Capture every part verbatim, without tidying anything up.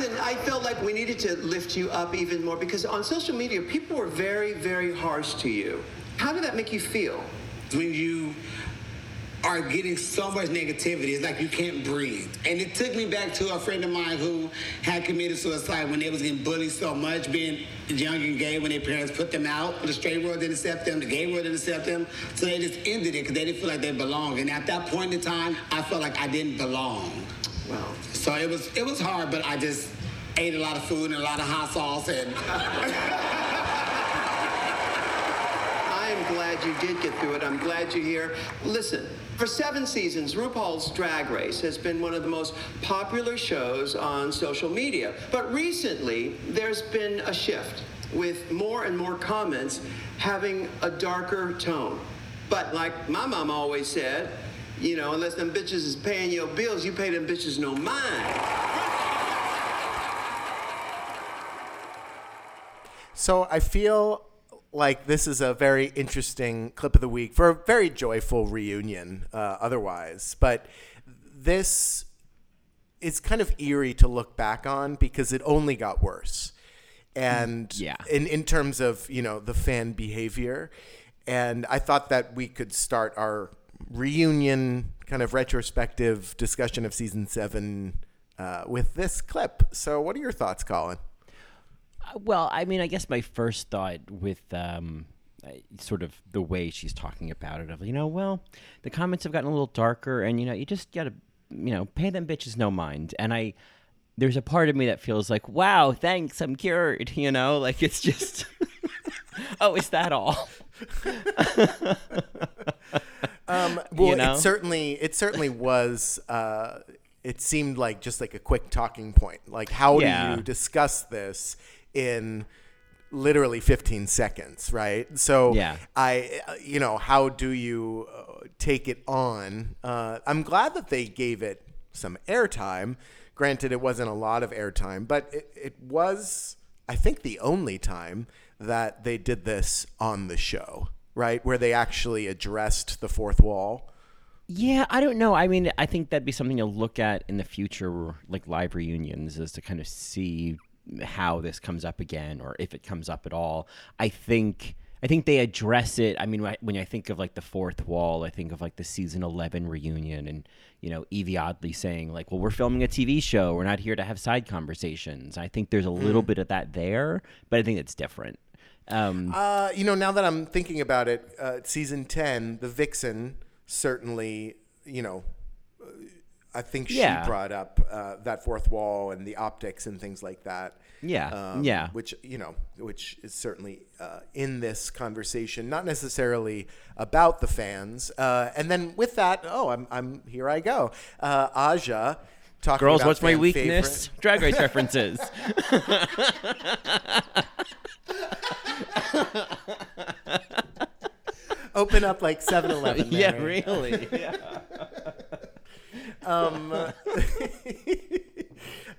Listen, I felt like we needed to lift you up even more because on social media, people were very, very harsh to you. How did that make you feel? When you are getting so much negativity, it's like you can't breathe. And it took me back to a friend of mine who had committed suicide when they was getting bullied so much, being young and gay when their parents put them out. The straight world didn't accept them, the gay world didn't accept them, so they just ended it because they didn't feel like they belonged. And at that point in time, I felt like I didn't belong. Wow. So it was, it was hard, but I just ate a lot of food and a lot of hot sauce and... I'm glad you did get through it. I'm glad you're here. Listen, for seven seasons, RuPaul's Drag Race has been one of the most popular shows on social media. But recently, there's been a shift with more and more comments having a darker tone. But like my mom always said, you know, unless them bitches is paying your bills, you pay them bitches no mind. So I feel... like, this is a very interesting clip of the week for a very joyful reunion uh, otherwise. But this is kind of eerie to look back on because it only got worse. And yeah. in, in terms of, you know, the fan behavior. And I thought that we could start our reunion kind of retrospective discussion of season seven uh, with this clip. So what are your thoughts, Colin? Well, I mean, I guess my first thought with um, sort of the way she's talking about it of, you know, well, the comments have gotten a little darker and, you know, you just got to, you know, pay them bitches no mind. And I, there's a part of me that feels like, wow, thanks, I'm cured, you know, like it's just, oh, is that all? um, well, you know? it certainly, it certainly was, uh, it seemed like just like a quick talking point. Like, how yeah. do you discuss this in literally fifteen seconds, right? So yeah. I, you know, how do you take it on? Uh, I'm glad that they gave it some airtime. Granted, it wasn't a lot of airtime, but it, it was, I think, the only time that they did this on the show, right? Where they actually addressed the fourth wall. Yeah, I don't know. I mean, I think that'd be something to look at in the future, like live reunions, is to kind of see how this comes up again, or if it comes up at all. I think I think they address it. I mean, when I think of like the fourth wall, I think of like the season eleven reunion, and you know, Evie Oddly saying like, "Well, we're filming a T V show. We're not here to have side conversations." I think there's a little bit of that there, but I think it's different. Um, uh, you know, now that I'm thinking about it, uh, season ten, the Vixen certainly, you know. I think she yeah. brought up uh, that fourth wall and the optics and things like that. Yeah, um, yeah. Which, you know, which is certainly uh, in this conversation, not necessarily about the fans. Uh, and then with that, oh, I'm, I'm here. I go, uh, Aja. Talking Girls, about what's my weakness? Favorite. Drag Race references. Open up like seven eleven. Yeah, really. Yeah. Um,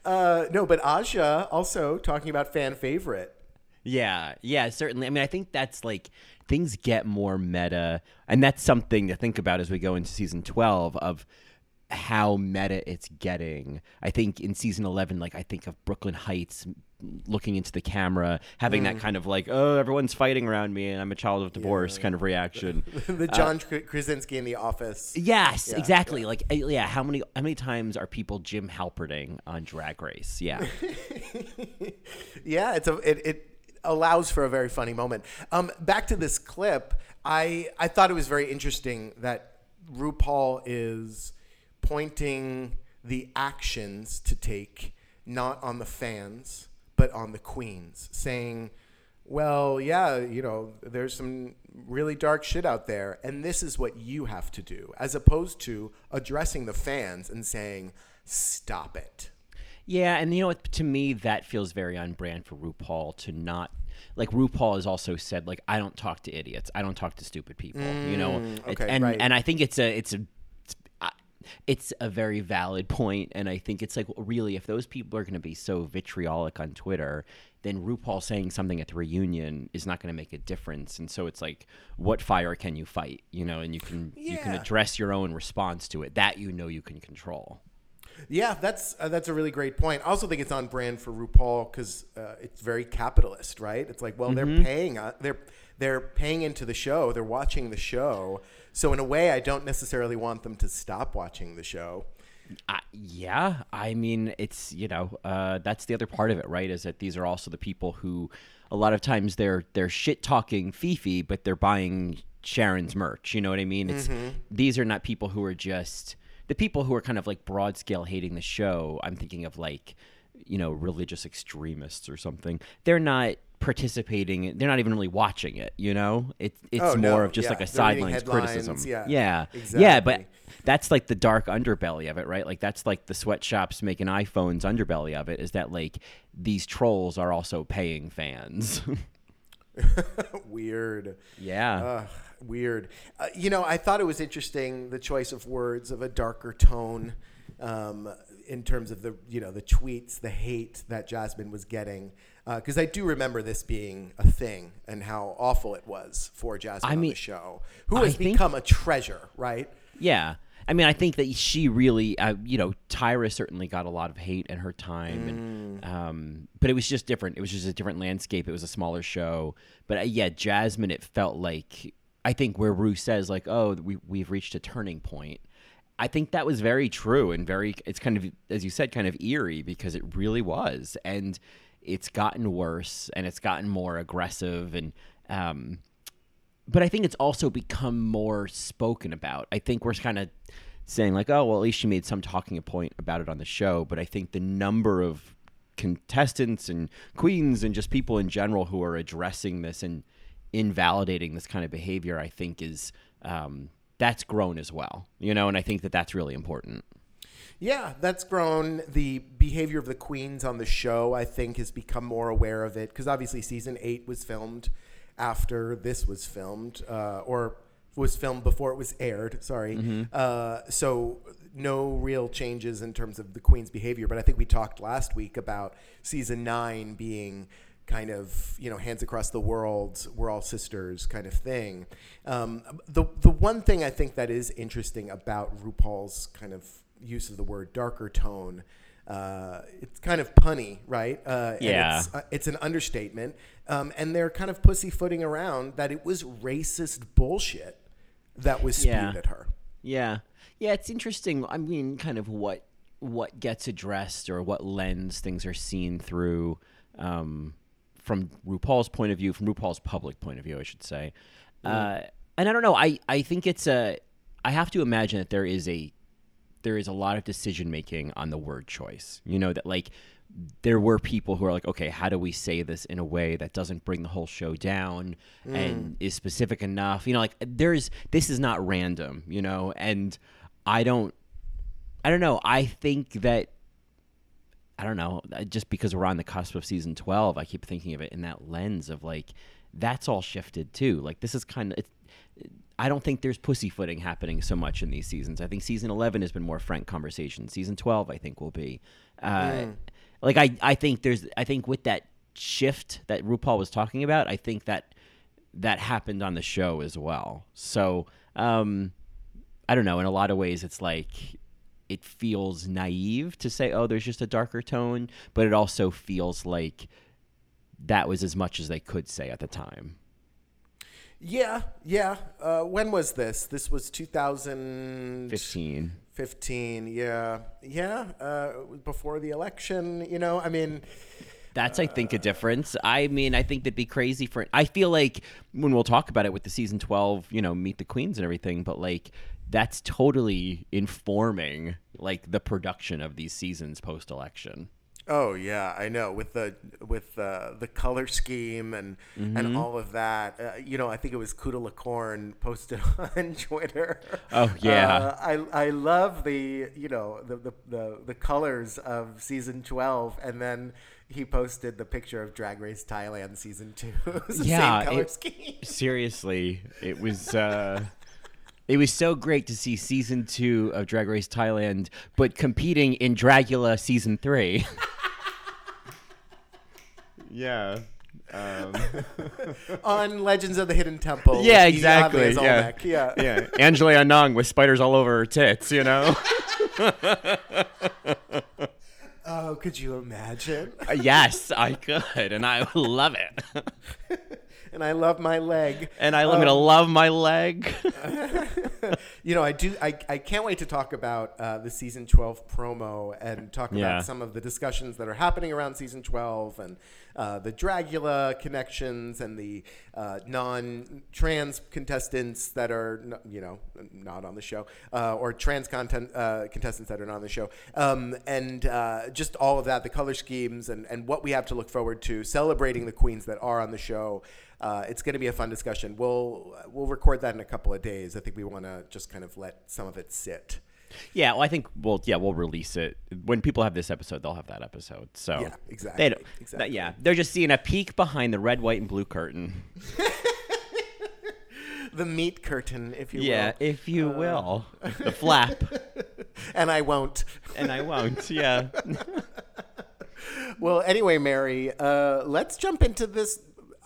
uh, no, but Aja also talking about fan favorite. Yeah, yeah, certainly. I mean, I think that's like things get more meta, and that's something to think about as we go into season twelve of how meta it's getting. I think in season eleven, like I think of Brooklyn Heights looking into the camera, having mm. that kind of like, oh, everyone's fighting around me and I'm a child of divorce yeah. kind of reaction. The John uh, Krasinski in The Office. Yes, yeah, exactly. Yeah. Like, yeah, how many how many times are people Jim Halperting on Drag Race? Yeah. yeah, it's a, it, it allows for a very funny moment. Um, back to this clip, I I thought it was very interesting that RuPaul is pointing the actions to take not on the fans, but on the queens, saying, well, yeah, you know, there's some really dark shit out there, and this is what you have to do, as opposed to addressing the fans and saying, stop it. Yeah, and you know what, to me, that feels very on brand for RuPaul to not, like RuPaul has also said, like, I don't talk to idiots, I don't talk to stupid people, mm, you know, okay, and, right. and I think it's a, it's a, It's a very valid point, and I think it's like, really, if those people are going to be so vitriolic on Twitter, then RuPaul saying something at the reunion is not going to make a difference. And so it's like, what fire can you fight? You know, and you can yeah. you can address your own response to it that you know you can control. Yeah, that's uh, that's a really great point. I also think it's on brand for RuPaul because uh, it's very capitalist, right? It's like, well, mm-hmm. they're paying uh, they're they're paying into the show, they're watching the show, so in a way, I don't necessarily want them to stop watching the show. Uh, yeah, I mean, it's, you know, uh, that's the other part of it, right? Is that these are also the people who, a lot of times, they're they're shit talking Fifi, but they're buying Sharon's merch. You know what I mean? It's mm-hmm. these are not people who are just the people who are kind of like broad scale hating the show. I'm thinking of like, you know, religious extremists or something. They're not participating. They're not even really watching it. You know, it, it's oh, more no. of just yeah. like a sidelines criticism. Yeah, yeah. Exactly. Yeah, but that's like the dark underbelly of it, right? Like that's like the sweatshops making iPhones underbelly of it is that like these trolls are also paying fans. Weird. Yeah. Uh, weird. Uh, you know, I thought it was interesting, the choice of words of a darker tone um, in terms of the, you know, the tweets, the hate that Jasmine was getting. Because uh, I do remember this being a thing and how awful it was for Jasmine I mean, on the show, who has I become think... a treasure, right? Yeah. I mean, I think that she really, uh, you know, Tyra certainly got a lot of hate in her time. And, mm. um, but it was just different. It was just a different landscape. It was a smaller show. But uh, yeah, Jasmine, it felt like, I think where Rue says like, oh, we, we've reached a turning point. I think that was very true and very, it's kind of, as you said, kind of eerie because it really was. And it's gotten worse and it's gotten more aggressive and, um, but I think it's also become more spoken about. I think we're kind of saying like, oh, well, at least she made some talking point about it on the show. But I think the number of contestants and queens and just people in general who are addressing this and invalidating this kind of behavior, I think is um, that's grown as well, you know, and I think that that's really important. Yeah, that's grown. The behavior of the queens on the show, I think, has become more aware of it because obviously season eight was filmed after this was filmed, uh, or was filmed before it was aired, sorry. Mm-hmm. Uh, so no real changes in terms of the queen's behavior, but I think we talked last week about season nine being kind of, you know, hands across the world, we're all sisters kind of thing. Um, the the one thing I think that is interesting about RuPaul's kind of use of the word darker tone, uh, it's kind of punny, right? Uh, yeah. And it's, uh, it's an understatement. Um, and they're kind of pussyfooting around that it was racist bullshit that was spewed yeah. at her. Yeah. Yeah, it's interesting. I mean, kind of what what gets addressed or what lens things are seen through um, from RuPaul's point of view, from RuPaul's public point of view, I should say. Mm. Uh, and I don't know. I, I think it's a – I have to imagine that there is a there is a lot of decision-making on the word choice, you know, that like – there were people who are like, okay, how do we say this in a way that doesn't bring the whole show down mm. and is specific enough? You know, like there's, this is not random, you know? And I don't, I don't know. I think that, I don't know, just because we're on the cusp of season twelve, I keep thinking of it in that lens of like, that's all shifted too. Like this is kind of, it's, I don't think there's pussyfooting happening so much in these seasons. I think season eleven has been more frank conversation. Season twelve, I think will be, uh, mm. Like I, I think there's I think with that shift that RuPaul was talking about, I think that that happened on the show as well. So um, I don't know. In a lot of ways, it's like it feels naive to say, oh, there's just a darker tone. But it also feels like that was as much as they could say at the time. Yeah. Yeah. Uh, when was this? This was two thousand fifteen. Fifteen, yeah, yeah. Uh, before the election, you know. I mean, that's I think uh, a difference. I mean, I think that'd be crazy for. I feel like when we'll talk about it with the season twelve, you know, Meet the Queens and everything, but like that's totally informing like the production of these seasons post election. Oh yeah, I know with the with uh, the color scheme and mm-hmm. and all of that. Uh, you know, I think it was Kuda Lacorn posted on Twitter. Oh yeah, uh, I I love the you know the, the the the colors of season twelve, and then he posted the picture of Drag Race Thailand season two. It was the yeah, same color it, scheme. Seriously, it was. Uh... It was so great to see season two of Drag Race Thailand, but competing in Dragula season three. yeah. Um. On Legends of the Hidden Temple. Yeah, exactly. Yeah. yeah. yeah. Angela Nang with spiders all over her tits, you know? Oh, could you imagine? Yes, I could, and I love it. And I love my leg. And I'm um, going to love my leg. You know, I do. I, I can't wait to talk about uh, the season twelve promo and talk yeah. about some of the discussions that are happening around season twelve and uh, the Dragula connections and the uh, non-trans contestants that are, you know, not on the show uh, or trans content uh, contestants that are not on the show. Um, and uh, just all of that, the color schemes and, and what we have to look forward to, celebrating the queens that are on the show. Uh, it's going to be a fun discussion. We'll we'll record that in a couple of days. I think we want to just kind of let some of it sit. Yeah, well, I think we'll yeah we'll release it when people have this episode. They'll have that episode. So yeah, exactly. They don't, exactly. That, yeah, they're just seeing a peek behind the red, white, and blue curtain. The meat curtain, if you yeah, will. Yeah, if you uh, will. The flap. And I won't. And I won't. Yeah. Well, anyway, Mary, uh, let's jump into this.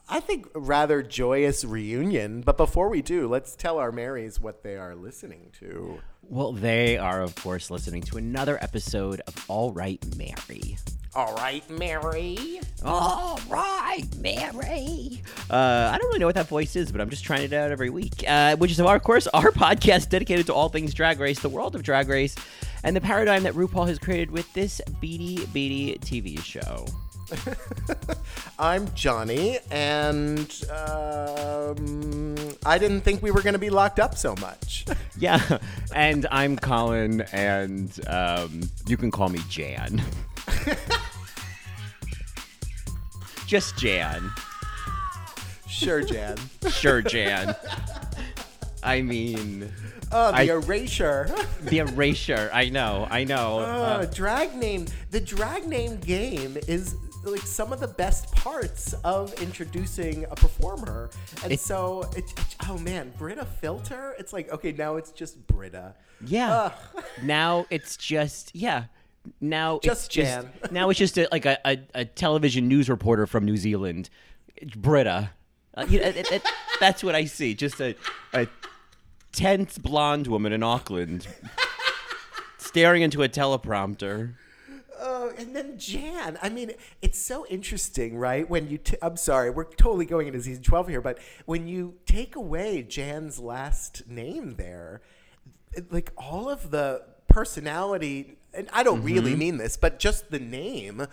I think rather joyous reunion. But before we do, let's tell our Marys what they are listening to. Well, they are, of course, listening to another episode of All Right, Mary. All right, Mary. All right, Mary. Uh, I don't really know what that voice is, but I'm just trying it out every week, uh, which is, of course, our podcast dedicated to all things Drag Race, the world of Drag Race, and the paradigm that RuPaul has created with this beady, beady T V show. I'm Johnny, and um, I didn't think we were going to be locked up so much. Yeah, and I'm Colin, and um, you can call me Jan. Just Jan. Sure, Jan. Sure, Jan. I mean... Oh, the I, erasure. The erasure. I know, I know. Oh, uh, drag name. The drag name game is... like some of the best parts of introducing a performer. And it, so, it, it, oh man, Brita Filter? It's like, okay, now it's just Brita. Yeah. Uh. Now it's just, yeah. Now just it's Jan. just, now it's just a, like a, a, a television news reporter from New Zealand. Brita. Uh, you know, it, it, that's what I see. Just a, a tense blonde woman in Auckland staring into a teleprompter. Oh, and then Jan. I mean, it's so interesting, right? When you, t- I'm sorry, we're totally going into season twelve here, but when you take away Jan's last name there, it, like all of the personality, and I don't mm-hmm. really mean this, but just the name,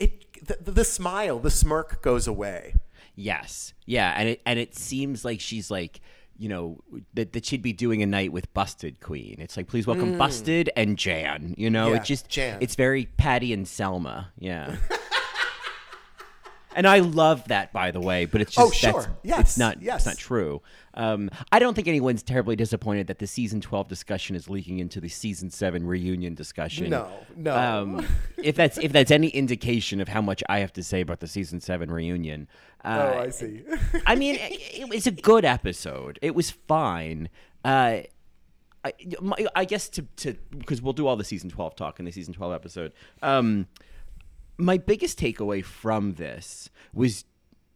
it, the, the smile, the smirk goes away. Yes, yeah, and it and it seems like she's like, you know, that, that she'd be doing a night with Busted Queen. It's like, please welcome mm. Busted and Jan, you know? Yeah, it just, Jan. It's very Patty and Selma, yeah. And I love that, by the way, but it's just, oh, sure. that's, yes. it's, not, yes. it's not true. Um, I don't think anyone's terribly disappointed that the season twelve discussion is leaking into the season seven reunion discussion. No, no. Um, if that's if that's any indication of how much I have to say about the season seven reunion. Uh, oh, I see. I mean, it, it's a good episode. It was fine. Uh, I, my, I guess to, to because we'll do all the season twelve talk in the season twelve episode. Um My biggest takeaway from this was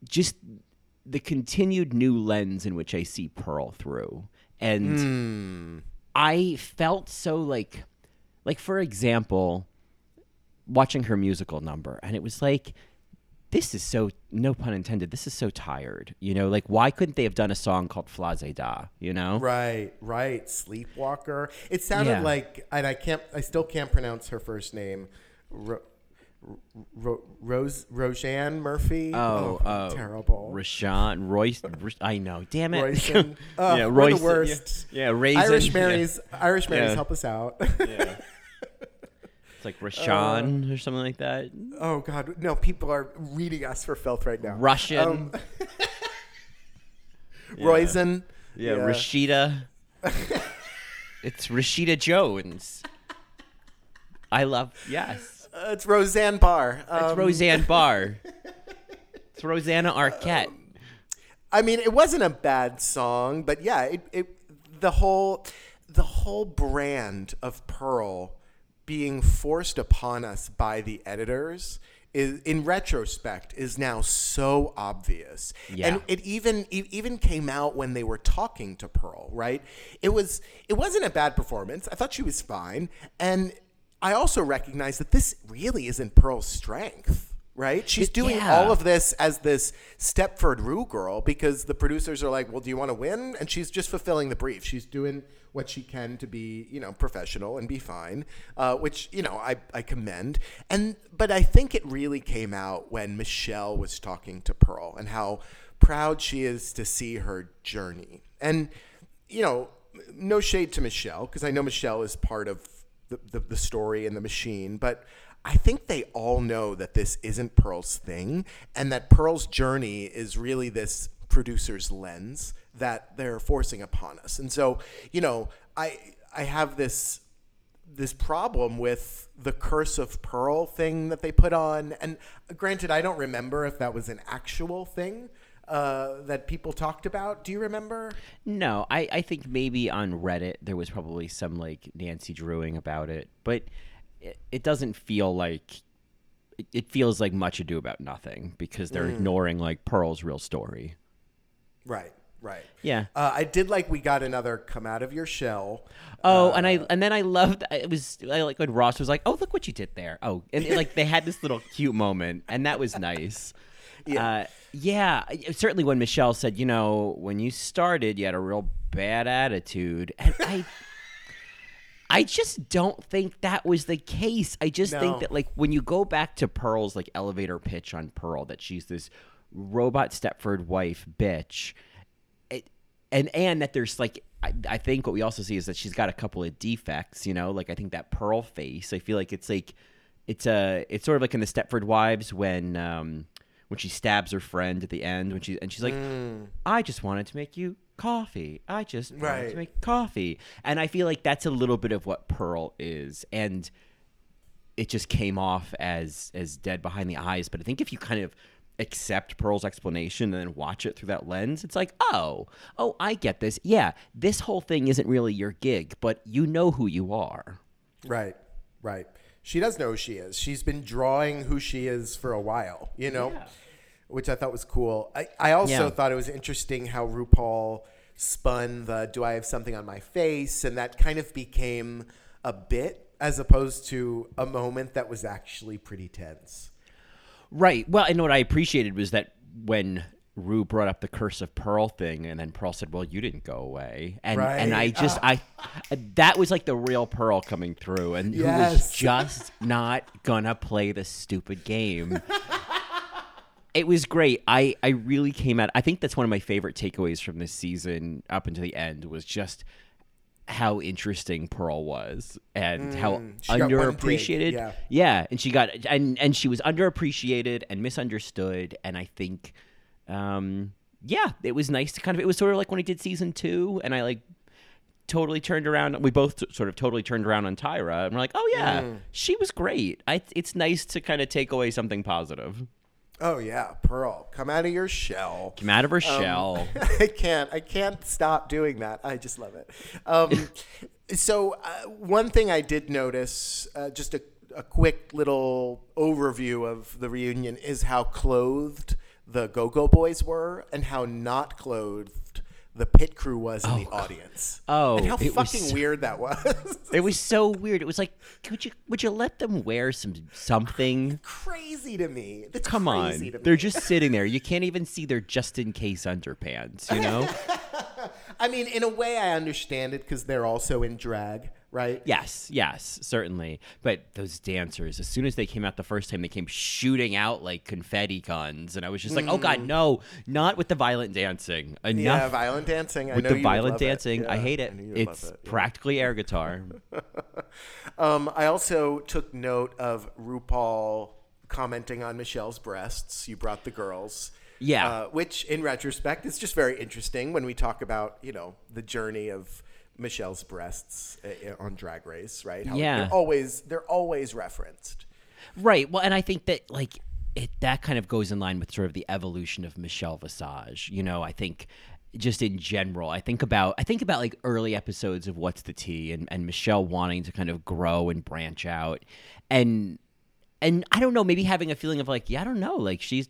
just the continued new lens in which I see Pearl through. And mm. I felt so like, like, for example, watching her musical number, and it was like, this is so, no pun intended, this is so tired. You know, like, why couldn't they have done a song called Flase Da, you know? Right, right. Sleepwalker. It sounded yeah. like, and I can't, I still can't pronounce her first name. R- Ro- Rose Roseanne Murphy. Oh, oh uh, terrible. Rashawn Royce. I know. Damn it. Royson. Uh, yeah, Royce. The worst. Yeah, yeah Raisin. Irish Marys. Yeah. Irish Marys, yeah. Help us out. Yeah. It's like Rashawn uh, or something like that. Oh God, no! People are reading us for filth right now. Russian. Um, yeah. Roisin. Yeah, yeah. Rashida. It's Rashida Jones. I love. Yes. Uh, it's Roseanne Barr. Um, it's Roseanne Barr. It's Rosanna Arquette. Um, I mean, it wasn't a bad song, but yeah, it, it the whole the whole brand of Pearl being forced upon us by the editors is, in retrospect, is now so obvious. Yeah. And it even it even came out when they were talking to Pearl, right? It was it wasn't a bad performance. I thought she was fine. And I also recognize that this really isn't Pearl's strength, right? She's doing yeah. all of this as this Stepford Rue girl because the producers are like, well, do you want to win? And she's just fulfilling the brief. She's doing what she can to be, you know, professional and be fine, uh, which, you know, I, I commend. And but I think it really came out when Michelle was talking to Pearl and how proud she is to see her journey. And, you know, no shade to Michelle, because I know Michelle is part of the, the, the story and the machine, but I think they all know that this isn't Pearl's thing and that Pearl's journey is really this producer's lens that they're forcing upon us. And so, you know, I I have this this problem with the Curse of Pearl thing that they put on. And granted, I don't remember if that was an actual thing uh, that people talked about. Do you remember? No, I, I think maybe on Reddit there was probably some, like, Nancy Drewing about it. But it, it doesn't feel like – it feels like Much Ado About Nothing because they're mm. ignoring, like, Pearl's real story. Right. Right. Yeah. Uh, I did like we got another come out of your shell. Oh, uh, and I and then I loved it was I like when Ross was like, oh, look what you did there. Oh, and it, like they had this little cute moment, and that was nice. Yeah. Uh, yeah. Certainly when Michelle said, you know, when you started, you had a real bad attitude, and I. I just don't think that was the case. I just no. think that, like, when you go back to Pearl's, like, elevator pitch on Pearl, that she's this robot Stepford wife bitch. And and that there's, like, I, I think what we also see is that she's got a couple of defects, you know? Like, I think that Pearl face, I feel like it's, like, it's a, it's sort of like in the Stepford Wives when um, when she stabs her friend at the end, when she, and she's like, mm. I just wanted to make you coffee. I just wanted right. to make coffee. And I feel like that's a little bit of what Pearl is. And it just came off as as dead behind the eyes. But I think if you kind of accept Pearl's explanation and then watch it through that lens, it's like, oh, oh, I get this. Yeah, this whole thing isn't really your gig, but you know who you are. Right, right. She does know who she is. She's been drawing who she is for a while, you know, yeah. which I thought was cool. I, I also yeah. thought it was interesting how RuPaul spun the do I have something on my face? And that kind of became a bit as opposed to a moment that was actually pretty tense. Right. Well, and what I appreciated was that when Rue brought up the Curse of Pearl thing and then Pearl said, well, you didn't go away. And right. and I just uh. I that was like the real Pearl coming through and yes. who was just not gonna play this stupid game. It was great. I, I really came out. I think that's one of my favorite takeaways from this season up until the end was just how interesting Pearl was and mm, how underappreciated. Yeah. yeah. And she got, and, and she was underappreciated and misunderstood. And I think, um, yeah, it was nice to kind of, it was sort of like when I did season two and I like totally turned around. We both t- sort of totally turned around on Tyra and we're like, oh yeah, mm. she was great. I, it's nice to kind of take away something positive. Oh yeah, Pearl, come out of your shell. Come out of her um, shell. I can't. I can't stop doing that. I just love it. Um, so uh, one thing I did notice, uh, just a, a quick little overview of the reunion, is how clothed the Go-Go Boys were and how not clothed the pit crew was oh, in the audience. Oh, and how fucking so, weird that was. It was so weird. It was like, would you would you let them wear some something? Crazy to me. That's Come crazy on, to me. They're just sitting there. You can't even see their just in case underpants. You know. I mean, in a way, I understand it because they're also in drag, right? Yes, yes, certainly. But those dancers, as soon as they came out the first time, they came shooting out like confetti guns, and I was just like, mm. "Oh God, no! Not with the violent dancing. Enough yeah, violent dancing. I with know the you violent love dancing, it. Yeah, I hate it. I it's it. Yeah. practically air guitar." um, I also took note of RuPaul commenting on Michelle's breasts. You brought the girls. Yeah. Uh, which, in retrospect, is just very interesting when we talk about, you know, the journey of Michelle's breasts on Drag Race, right? How yeah. They're always, they're always referenced. Right. Well, and I think that, like, it that kind of goes in line with sort of the evolution of Michelle Visage. You know, I think just in general, I think about, I think about, like, early episodes of What's the Tea and, and Michelle wanting to kind of grow and branch out. And and I don't know, maybe having a feeling of like, yeah, I don't know, like she's,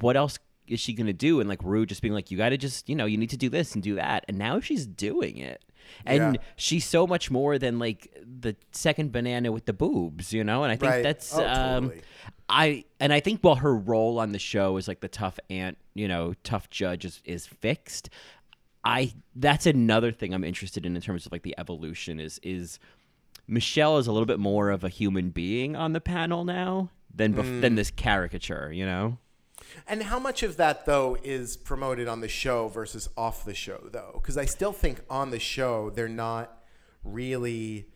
what else is she going to do? And like Rue just being like, you got to just, you know, you need to do this and do that. And now she's doing it. And yeah. she's so much more than like the second banana with the boobs, you know? And I think right. that's, oh, um, totally. I, and I think while her role on the show is like the tough aunt, you know, tough judge is, is fixed. I, that's another thing I'm interested in in terms of like the evolution is, is Michelle is a little bit more of a human being on the panel now than, bef- mm. than this caricature, you know? And how much of that, though, is promoted on the show versus off the show, though? Because I still think on the show they're not really,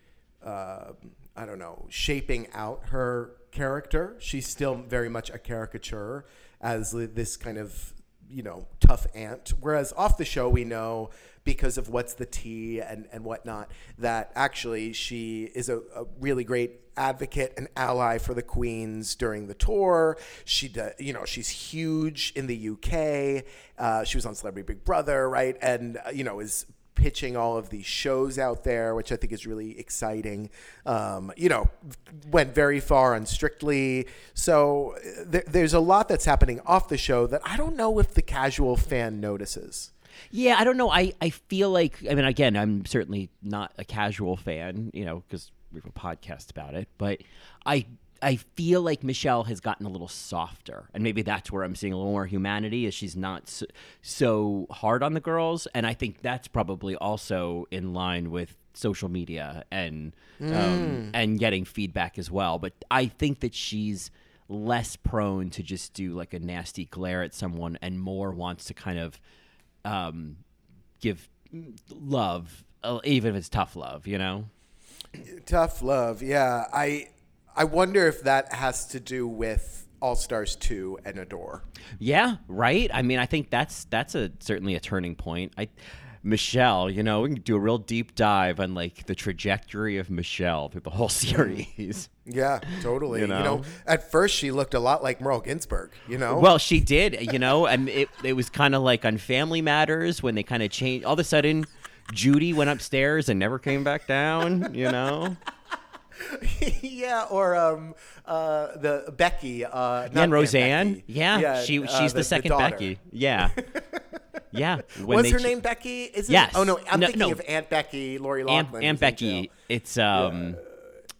uh, I don't know, shaping out her character. She's still very much a caricature as this kind of, you know, tough aunt. Whereas off the show we know because of What's the Tea and, and whatnot that actually she is a, a really great advocate and ally for the Queens during the tour. She, de- you know, she's huge in the U K. Uh, she was on Celebrity Big Brother, right? And, uh, you know, is pitching all of these shows out there, which I think is really exciting. Um, you know, went very far on Strictly. So th- there's a lot that's happening off the show that I don't know if the casual fan notices. Yeah, I don't know. I, I feel like, I mean, again, I'm certainly not a casual fan, you know, because we have a podcast about it. But I I feel like Michelle has gotten a little softer. And maybe that's where I'm seeing a little more humanity, is she's not so, so hard on the girls. And I think that's probably also in line with social media and mm. um, and getting feedback as well. But I think that she's less prone to just do like a nasty glare at someone and more wants to kind of Um, give love, even if it's tough love, you know? Tough love, yeah. I I wonder if that has to do with All Stars two and Adore. Yeah, right? I mean, I think that's that's a certainly a turning point. I Michelle, you know, we can do a real deep dive on like the trajectory of Michelle through the whole series. Yeah, totally. You know? You know, at first she looked a lot like Merle Ginsberg, you know? Well, she did, you know, and it, it was kind of like on Family Matters when they kind of changed. All of a sudden, Judy went upstairs and never came back down, you know? Yeah, or um, uh, the Becky. Uh, and Roseanne. Becky. Yeah, yeah, she she's uh, the, the second the Becky. Yeah, yeah. When was her ch- name Becky? Is it? Yes. Oh no, I'm no, thinking no. of Aunt Becky, Lori Loughlin. Aunt, Aunt Becky. It's um. Yeah.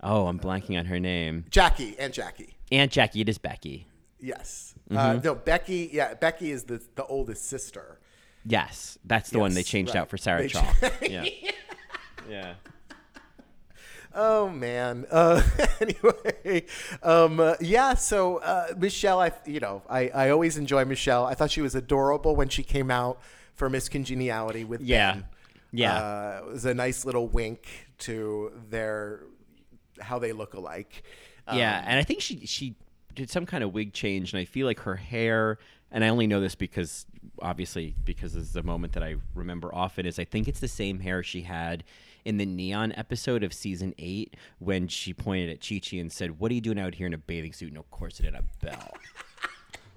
Oh, I'm blanking on her name. Jackie, Aunt Jackie. Aunt Jackie. It is Becky. Yes. Mm-hmm. Uh, no, Becky. Yeah, Becky is the the oldest sister. Yes, that's the yes, one they changed right. out for Sarah Chalk. Ch- yeah. Yeah. Oh, man. Uh, anyway, um, uh, yeah, so uh, Michelle, I you know, I, I always enjoy Michelle. I thought she was adorable when she came out for Miss Congeniality with yeah. Ben. Yeah. Uh, it was a nice little wink to their how they look alike. Um, yeah, and I think she, she did some kind of wig change, and I feel like her hair, and I only know this because, obviously, because this is a moment that I remember often, is I think it's the same hair she had in the Neon episode of season eight, when she pointed at Chi-Chi and said, "What are you doing out here in a bathing suit and a corset and a bell?"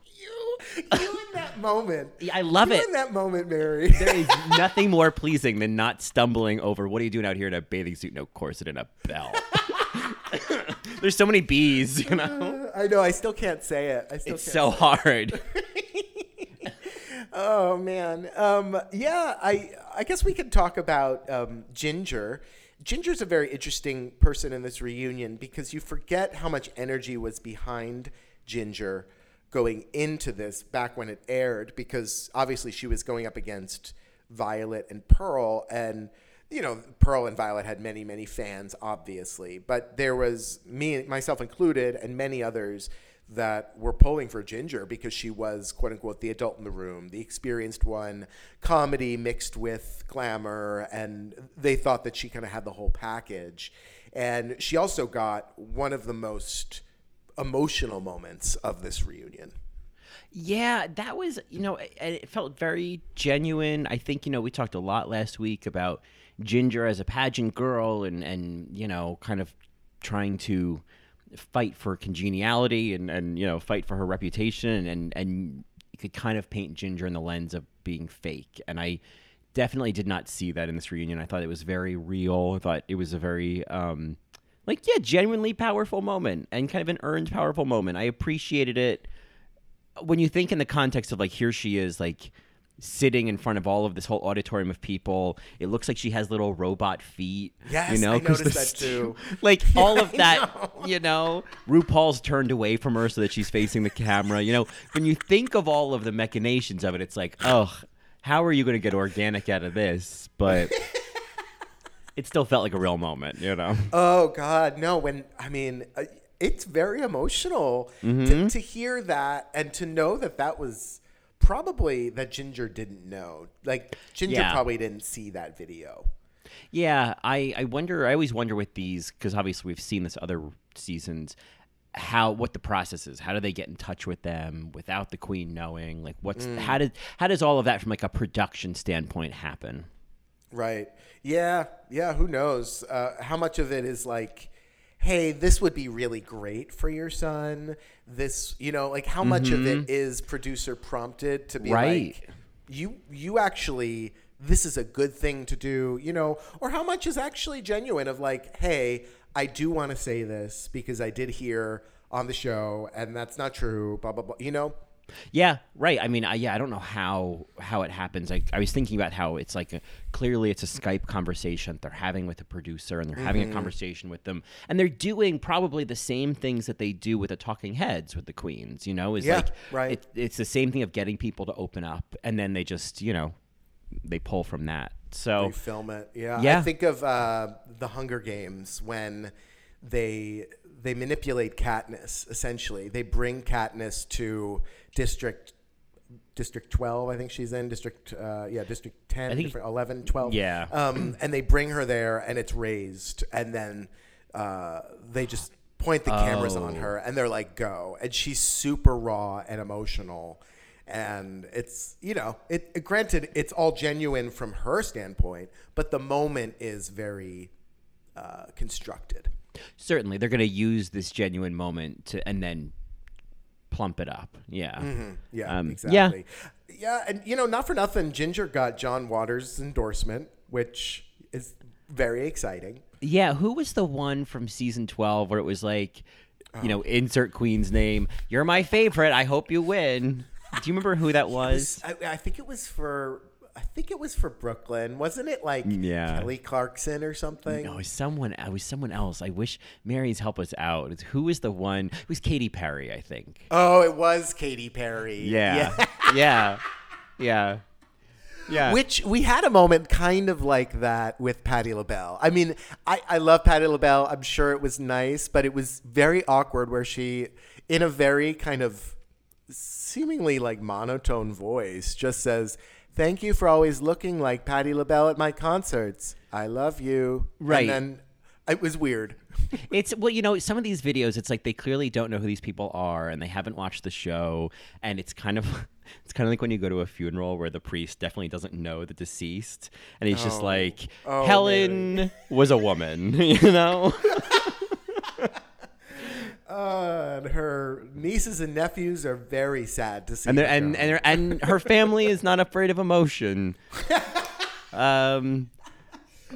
you, you in that moment. Yeah, I love you it. You in that moment, Mary. There is nothing more pleasing than not stumbling over, "What are you doing out here in a bathing suit and a corset and a bell?" There's so many B's, you know. Uh, I know. I still can't say it. I still it's can't so say hard. It. Oh man. Um, yeah. I. I guess we could talk about um, Ginger. Ginger's a very interesting person in this reunion because you forget how much energy was behind Ginger going into this back when it aired, because obviously she was going up against Violet and Pearl, and you know Pearl and Violet had many, many fans, obviously, but there was me, myself included, and many others that were polling for Ginger because she was, quote unquote, the adult in the room, the experienced one, comedy mixed with glamour, and they thought that she kind of had the whole package. And she also got one of the most emotional moments of this reunion. Yeah, that was, you know, it felt very genuine. I think, you know, we talked a lot last week about Ginger as a pageant girl and, and you know, kind of trying to fight for congeniality and, and, you know, fight for her reputation, and, and you could kind of paint Ginger in the lens of being fake. And I definitely did not see that in this reunion. I thought it was very real. I thought it was a very, um, like, yeah, genuinely powerful moment and kind of an earned powerful moment. I appreciated it. When you think in the context of, like, here she is, like, sitting in front of all of this whole auditorium of people. It looks like she has little robot feet. Yes, you know, I noticed that too. Like, yeah, all of that, you know, RuPaul's turned away from her so that she's facing the camera. You know, when you think of all of the machinations of it, it's like, oh, how are you going to get organic out of this? But it still felt like a real moment, you know? Oh, God, no. When, I mean... I, It's very emotional mm-hmm. to, to hear that and to know that that was probably that Ginger didn't know. Like, Ginger yeah. probably didn't see that video. Yeah, I, I wonder, I always wonder with these, because obviously we've seen this other seasons, how, what the process is. How do they get in touch with them without the Queen knowing? Like, what's, mm. how did, how does all of that from like a production standpoint happen? Right. Yeah. Yeah. Who knows? Uh, how much of it is like, hey, this would be really great for your son. This, you know, like how much mm-hmm. of it is producer prompted to be right. like, you, you actually, this is a good thing to do, you know, or how much is actually genuine of like, hey, I do want to say this because I did hear on the show and that's not true, blah, blah, blah, you know? Yeah, right. I mean, I, yeah, I don't know how how it happens. I, I was thinking about how it's like a, clearly it's a Skype conversation that they're having with a producer and they're mm-hmm. having a conversation with them. And they're doing probably the same things that they do with the talking heads with the queens, you know? It's yeah, like, right. It, it's the same thing of getting people to open up and then they just, you know, they pull from that. So they film it. Yeah. yeah. I think of uh, the Hunger Games when they – They manipulate Katniss, essentially. They bring Katniss to District District twelve, I think she's in. District, uh, yeah, District ten, think, eleven, twelve. Yeah. Um, and they bring her there, and it's raised. And then uh, they just point the cameras oh. on her, and they're like, go. And she's super raw and emotional. And it's, you know, it. granted, it's all genuine from her standpoint, but the moment is very uh, constructed. Certainly, they're going to use this genuine moment to, and then plump it up. Yeah. Mm-hmm. Yeah, um, exactly. Yeah. yeah, and, you know, not for nothing, Ginger got John Waters' endorsement, which is very exciting. Yeah, who was the one from season twelve where it was like, oh. you know, insert Queen's name, you're my favorite, I hope you win. Do you remember who that was? was I, I think it was for... I think it was for Brooklyn. Wasn't it like yeah. Kelly Clarkson or something? No, it was someone, it was someone else. I wish Mary's help us out. It's, who was the one? It was Katy Perry, I think. Oh, it was Katy Perry. Yeah. Yeah. yeah. yeah. Yeah. Which we had a moment kind of like that with Patti LaBelle. I mean, I, I love Patti LaBelle. I'm sure it was nice, but it was very awkward where she, in a very kind of seemingly like monotone voice, just says, thank you for always looking like Patti LaBelle at my concerts. I love you. Right. And then it was weird. It's, well, you know, some of these videos, it's like they clearly don't know who these people are and they haven't watched the show. And it's kind of, it's kind of like when you go to a funeral where the priest definitely doesn't know the deceased. And he's oh. just like, oh, Helen man. was a woman, you know? Uh, and her nieces and nephews are very sad to see, and her and and her, and her family is not afraid of emotion. Um,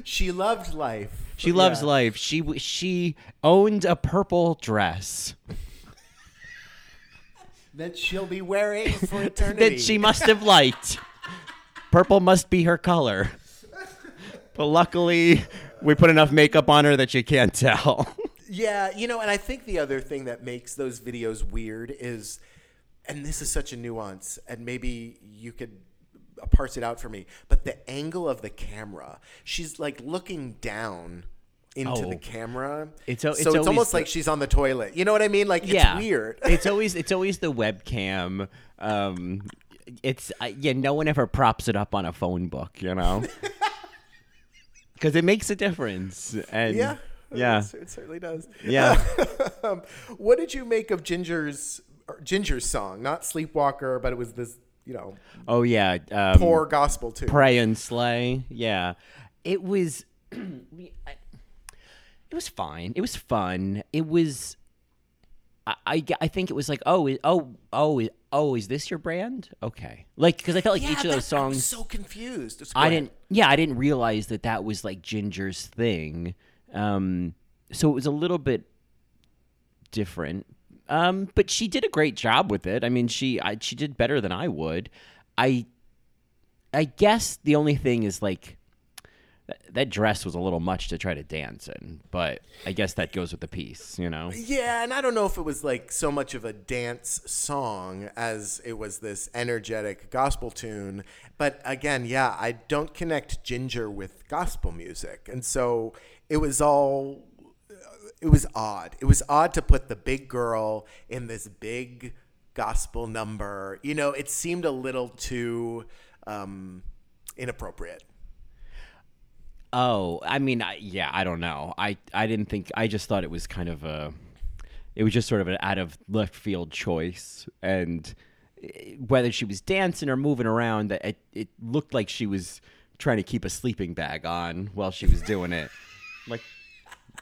she loved life. She yeah. loves life. She she owned a purple dress that she'll be wearing for eternity. That she must have liked. Purple must be her color. But luckily, we put enough makeup on her that she can't tell. Yeah, you know, and I think the other thing that makes those videos weird is, and this is such a nuance, and maybe you could parse it out for me, but the angle of the camera. She's like looking down into oh. the camera. It's, o- it's, so it's almost the- like she's on the toilet. You know what I mean? Like, yeah. it's weird. it's always it's always the webcam. Um, it's uh, yeah, no one ever props it up on a phone book, you know? Because it makes a difference. And yeah. Yeah, it certainly does. Yeah. um, what did you make of Ginger's Ginger's song? Not Sleepwalker, but it was this, you know. Oh yeah, um, poor gospel too. Pray and slay. Yeah, it was. It was fine. It was fun. It was. I, I, I think it was like oh oh oh oh is this your brand? Okay, like because I felt like yeah, each of those songs. I was so confused. I didn't. Yeah, I didn't realize that that was like Ginger's thing. Um, so it was a little bit different. Um, but she did a great job with it. I mean, she I, she did better than I would. I I guess the only thing is, like, th- that dress was a little much to try to dance in. But I guess that goes with the piece, you know? Yeah, and I don't know if it was, like, so much of a dance song as it was this energetic gospel tune. But, again, yeah, I don't connect Ginger with gospel music. And so it was all... It was odd. It was odd to put the big girl in this big gospel number. You know, it seemed a little too um, inappropriate. Oh, I mean, I, yeah, I don't know. I, I didn't think, I just thought it was kind of a, it was just sort of an out of left field choice. And whether she was dancing or moving around, it, it looked like she was trying to keep a sleeping bag on while she was doing it. Like,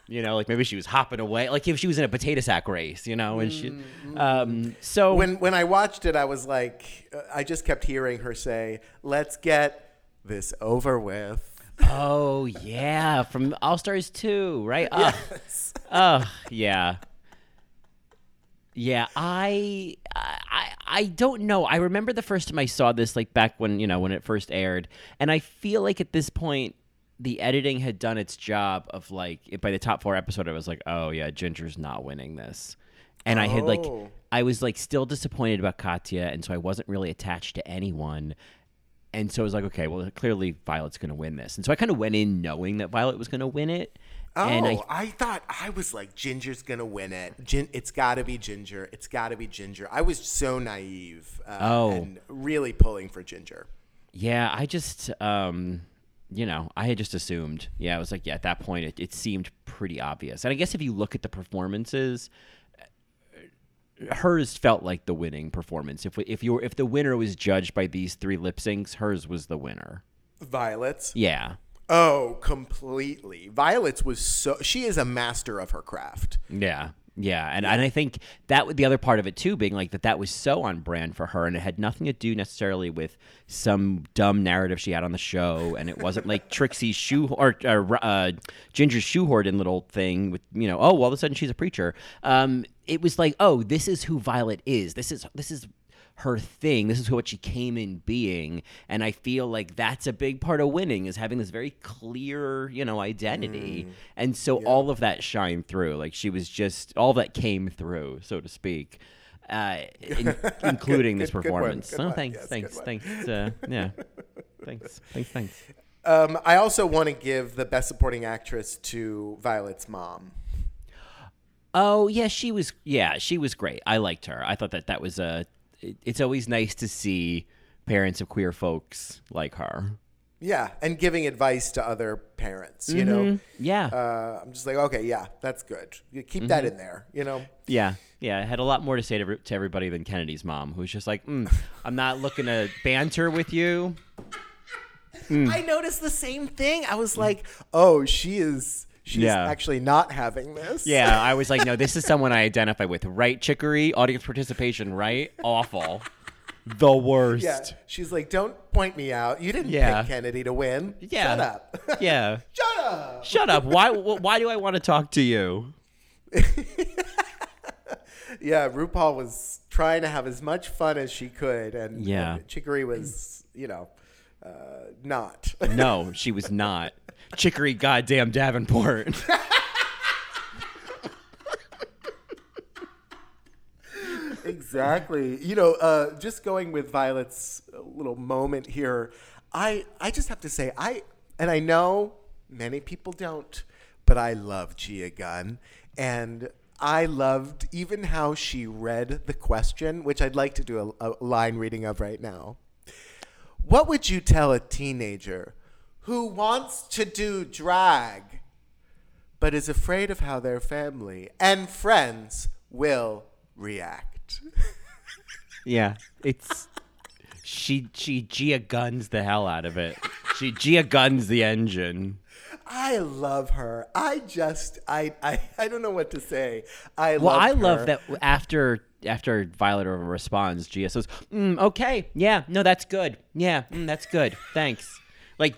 you know, like maybe she was hopping away, like if she was in a potato sack race, you know, and she, um, so when, when I watched it, I was like, I just kept hearing her say, let's get this over with. Oh yeah. From All Stars two, right? Oh, yes. uh, yeah. Yeah. I, I, I don't know. I remember the first time I saw this, like back when, you know, when it first aired, and I feel like at this point, the editing had done its job of, like, it, by the top four episode, I was like, oh, yeah, Ginger's not winning this. And oh. I had, like, I was, like, still disappointed about Katya, and so I wasn't really attached to anyone. And so I was like, okay, well, clearly Violet's going to win this. And so I kind of went in knowing that Violet was going to win it. Oh, and I, I thought, I was like, Ginger's going to win it. Gin, it's got to be Ginger. It's got to be Ginger. I was so naive uh, oh. and really pulling for Ginger. Yeah, I just... um You know, I had just assumed. Yeah, I was like, yeah, at that point, it, it seemed pretty obvious. And I guess if you look at the performances, hers felt like the winning performance. If if you were, if the winner was judged by these three lip syncs, hers was the winner. Violet's? Yeah. Oh, completely. Violet's was so – she is a master of her craft. Yeah. Yeah, and and I think that the other part of it too being like that that was so on brand for her, and it had nothing to do necessarily with some dumb narrative she had on the show, and it wasn't like Trixie's shoe or uh, uh, Ginger's shoehorned little thing with, you know, oh, all of a sudden she's a preacher. Um, it was like, oh, this is who Violet is. This is this is her thing. This is what she came in being, and I feel like that's a big part of winning is having this very clear, you know, identity. Mm. And so yeah. all of that shined through. Like she was just all that came through, so to speak, uh, in, including good, this good, performance. Good good oh, thanks, yes, thanks, thanks. Uh, yeah, thanks, thanks, thanks. Um, I also want to give the best supporting actress to Violet's mom. Oh yeah, she was. Yeah, she was great. I liked her. I thought that that was a. It's always nice to see parents of queer folks like her. Yeah, and giving advice to other parents, you mm-hmm. know? Yeah. Uh, I'm just like, okay, yeah, that's good. You keep mm-hmm. that in there, you know? Yeah, yeah. I had a lot more to say to, to everybody than Kennedy's mom, who's just like, mm, I'm not looking to banter with you. Mm. I noticed the same thing. I was like, oh, she is... She's yeah. actually not having this. Yeah, I was like, no, this is someone I identify with. Right, Chicory? Audience participation, right? Awful. The worst. Yeah. She's like, don't point me out. You didn't yeah. pick Kennedy to win. Yeah. Shut up. Yeah. Shut up. Shut up. Why Why do I want to talk to you? Yeah, RuPaul was trying to have as much fun as she could. And, yeah. and Chicory was, you know, uh, not. No, she was not. Chicory goddamn Davenport. Exactly. You know, uh, just going with Violet's little moment here, I I just have to say, I and I know many people don't, but I love Gia Gunn. And I loved even how she read the question, which I'd like to do a, a line reading of right now. What would you tell a teenager who wants to do drag, but is afraid of how their family and friends will react? Yeah, it's she. She Gia Guns the hell out of it. She Gia Guns the engine. I love her. I just I I, I don't know what to say. I well, love I her. love that after. After Violet responds, Gia says, mm, "Okay, yeah, no, that's good. Yeah, mm, that's good. Thanks." Like.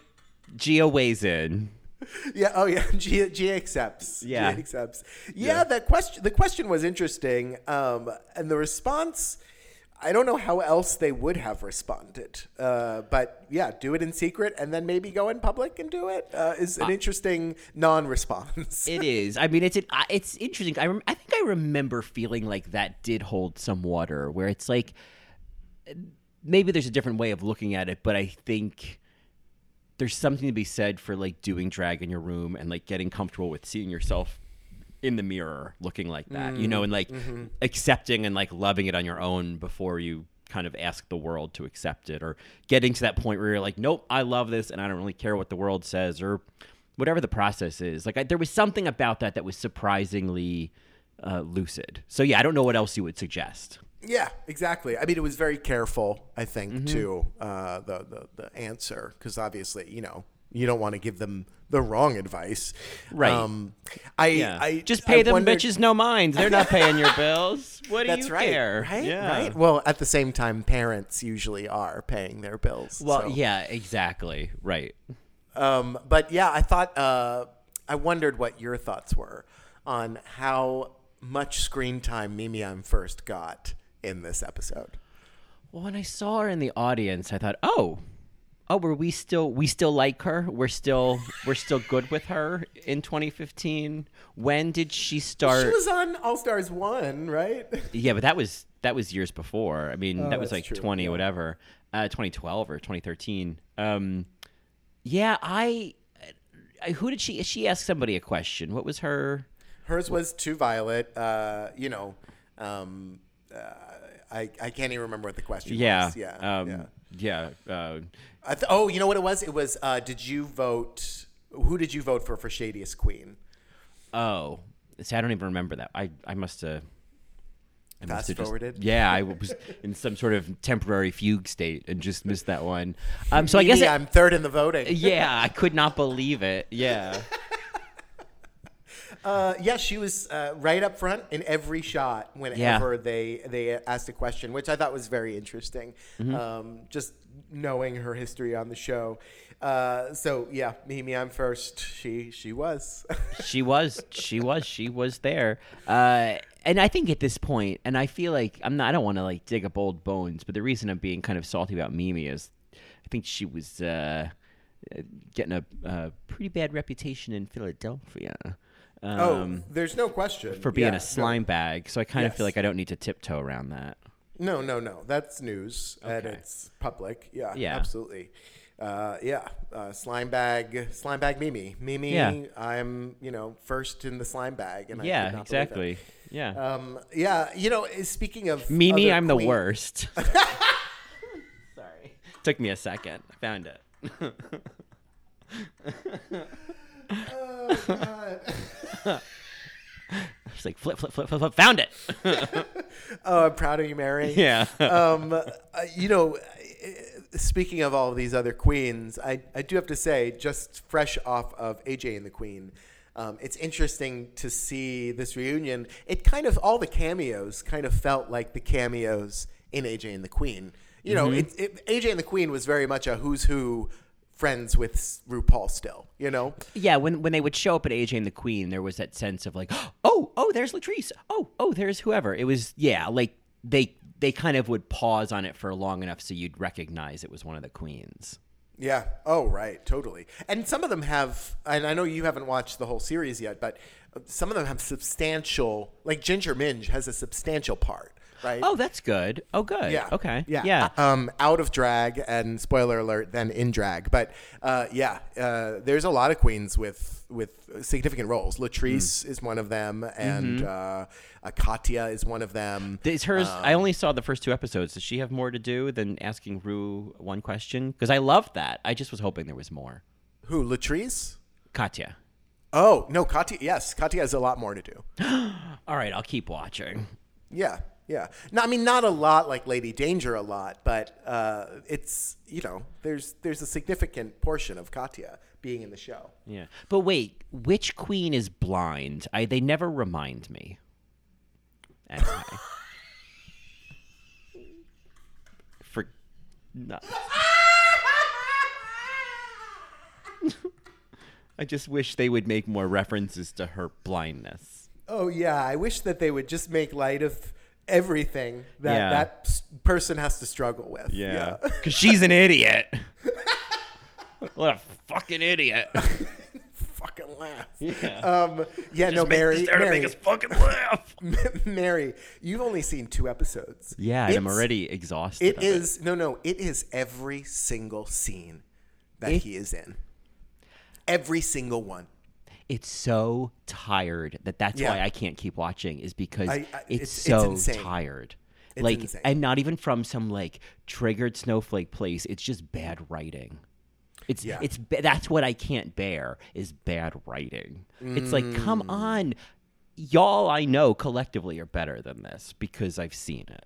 Gia weighs in. Yeah. Oh, yeah. Gia, Gia accepts. Yeah. Gia accepts. Yeah, yeah. That question. The question was interesting, um, and the response. I don't know how else they would have responded, uh, but yeah, do it in secret and then maybe go in public and do it uh, is an uh, interesting non-response. It is. I mean, it's an, uh, it's interesting. I rem- I think I remember feeling like that did hold some water, where it's like maybe there's a different way of looking at it, but I think there's something to be said for like doing drag in your room and like getting comfortable with seeing yourself in the mirror looking like that, mm, you know, and like mm-hmm. accepting and like loving it on your own before you kind of ask the world to accept it, or getting to that point where you're like, nope, I love this and I don't really care what the world says or whatever the process is. Like I, there was something about that that was surprisingly uh, lucid. So yeah, I don't know what else you would suggest. Yeah, exactly. I mean, it was very careful, I think, mm-hmm. to uh, the, the, the answer, because obviously, you know, you don't want to give them the wrong advice. Right. Um, I, yeah. I Just pay I them wondered... bitches no mind. They're not paying your bills. What do That's you right, care? Right, yeah. right. Well, at the same time, parents usually are paying their bills. Well, so. yeah, exactly. Right. Um, but yeah, I thought, uh, I wondered what your thoughts were on how much screen time Mimi Imfurst got in this episode. Well, when I saw her in the audience, I thought, oh, Oh, were we still we still like her? We're still we're still good with her in twenty fifteen. When did she start? She was on All Stars one, right? Yeah, but that was that was years before. I mean, oh, that was like true. twenty yeah. whatever, uh, twenty twelve or twenty thirteen. Um, yeah, I, I who did she? She asked somebody a question. What was her? Hers was to Violet. Uh, you know, um, uh, I I can't even remember what the question yeah, was. Yeah. Um, yeah. Yeah. Uh, I th- oh, you know what it was? It was, uh, did you vote? Who did you vote for for Shadiest Queen? Oh, see, I don't even remember that. I, I must have. Uh, Fast forwarded? Just, yeah, I was in some sort of temporary fugue state and just missed that one. Um, so Maybe I guess. It, I'm third in the voting. Yeah, I could not believe it. Yeah. Uh, yeah, she was uh, right up front in every shot whenever yeah. they they asked a question, which I thought was very interesting, mm-hmm. um, just knowing her history on the show. Uh, so, yeah, Mimi Imfurst, she she was. she was. She was. She was there. Uh, and I think at this point, and I feel like I'm not, I don't want to, like, dig up old bones, but the reason I'm being kind of salty about Mimi is I think she was uh, getting a, a pretty bad reputation in Philadelphia. Um, oh, there's no question. For being yeah, a slime no. bag. So I kind yes. of feel like I don't need to tiptoe around that. No, no, no. That's news. Okay. And it's public. Yeah, yeah. absolutely. Uh, yeah. Uh, slime bag, slime bag Mimi. Mimi, yeah. I'm, you know, first in the slime bag. And yeah, I could not exactly. Yeah. Um, yeah. You know, speaking of Mimi, I'm queen- the worst. Sorry. Took me a second. I found it. Oh, God. It's like flip, flip, flip, flip, flip. Found it. Oh, I'm proud of you, Mary. Yeah. um, uh, you know, speaking of all of these other queens, I, I do have to say, just fresh off of A J and the Queen, um, it's interesting to see this reunion. It kind of, all the cameos kind of felt like the cameos in A J and the Queen. You know, mm-hmm. it, it, A J and the Queen was very much a who's who. Friends with RuPaul still, you know? Yeah, when when they would show up at A J and the Queen, there was that sense of like, oh, oh, there's Latrice. Oh, oh, there's whoever. It was, yeah, like they they kind of would pause on it for long enough so you'd recognize it was one of the queens. Yeah. Oh, right. Totally. And some of them have, and I know you haven't watched the whole series yet, but some of them have substantial, like Ginger Minj has a substantial part. Right. Oh, that's good. Oh, good. Yeah. Okay. Yeah. yeah. Um, out of drag and spoiler alert, then in drag. But uh, yeah, uh, there's a lot of queens with with significant roles. Latrice mm. is one of them, and mm-hmm. uh, Katya is one of them. Is hers? Um, I only saw the first two episodes. Does she have more to do than asking Ru one question? Because I loved that. I just was hoping there was more. Who? Latrice? Katya. Oh no, Katya. Yes, Katya has a lot more to do. All right, I'll keep watching. Yeah. Yeah. No, I mean, not a lot like Lady Danger a lot, but uh, it's, you know, there's there's a significant portion of Katya being in the show. Yeah. But wait, which queen is blind? I They never remind me. Anyway. For no. I just wish they would make more references to her blindness. Oh, yeah. I wish that they would just make light of everything that yeah. that person has to struggle with. Yeah. Because yeah. she's an idiot. What a fucking idiot. Fucking laugh. Yeah. Um, yeah, just no, make, Mary. Just Mary. Make us fucking laugh. Mary, you've only seen two episodes. Yeah, it's, I'm already exhausted. It is. It. No, no. It is every single scene that it, he is in. Every single one. It's so tired that that's yeah. why I can't keep watching, is because I, I, it's, it's so it's tired. It's like, insane. And not even from some like triggered snowflake place. It's just bad writing. It's yeah. it's that's what I can't bear, is bad writing. Mm. It's like, come on, y'all. I know collectively are better than this because I've seen it.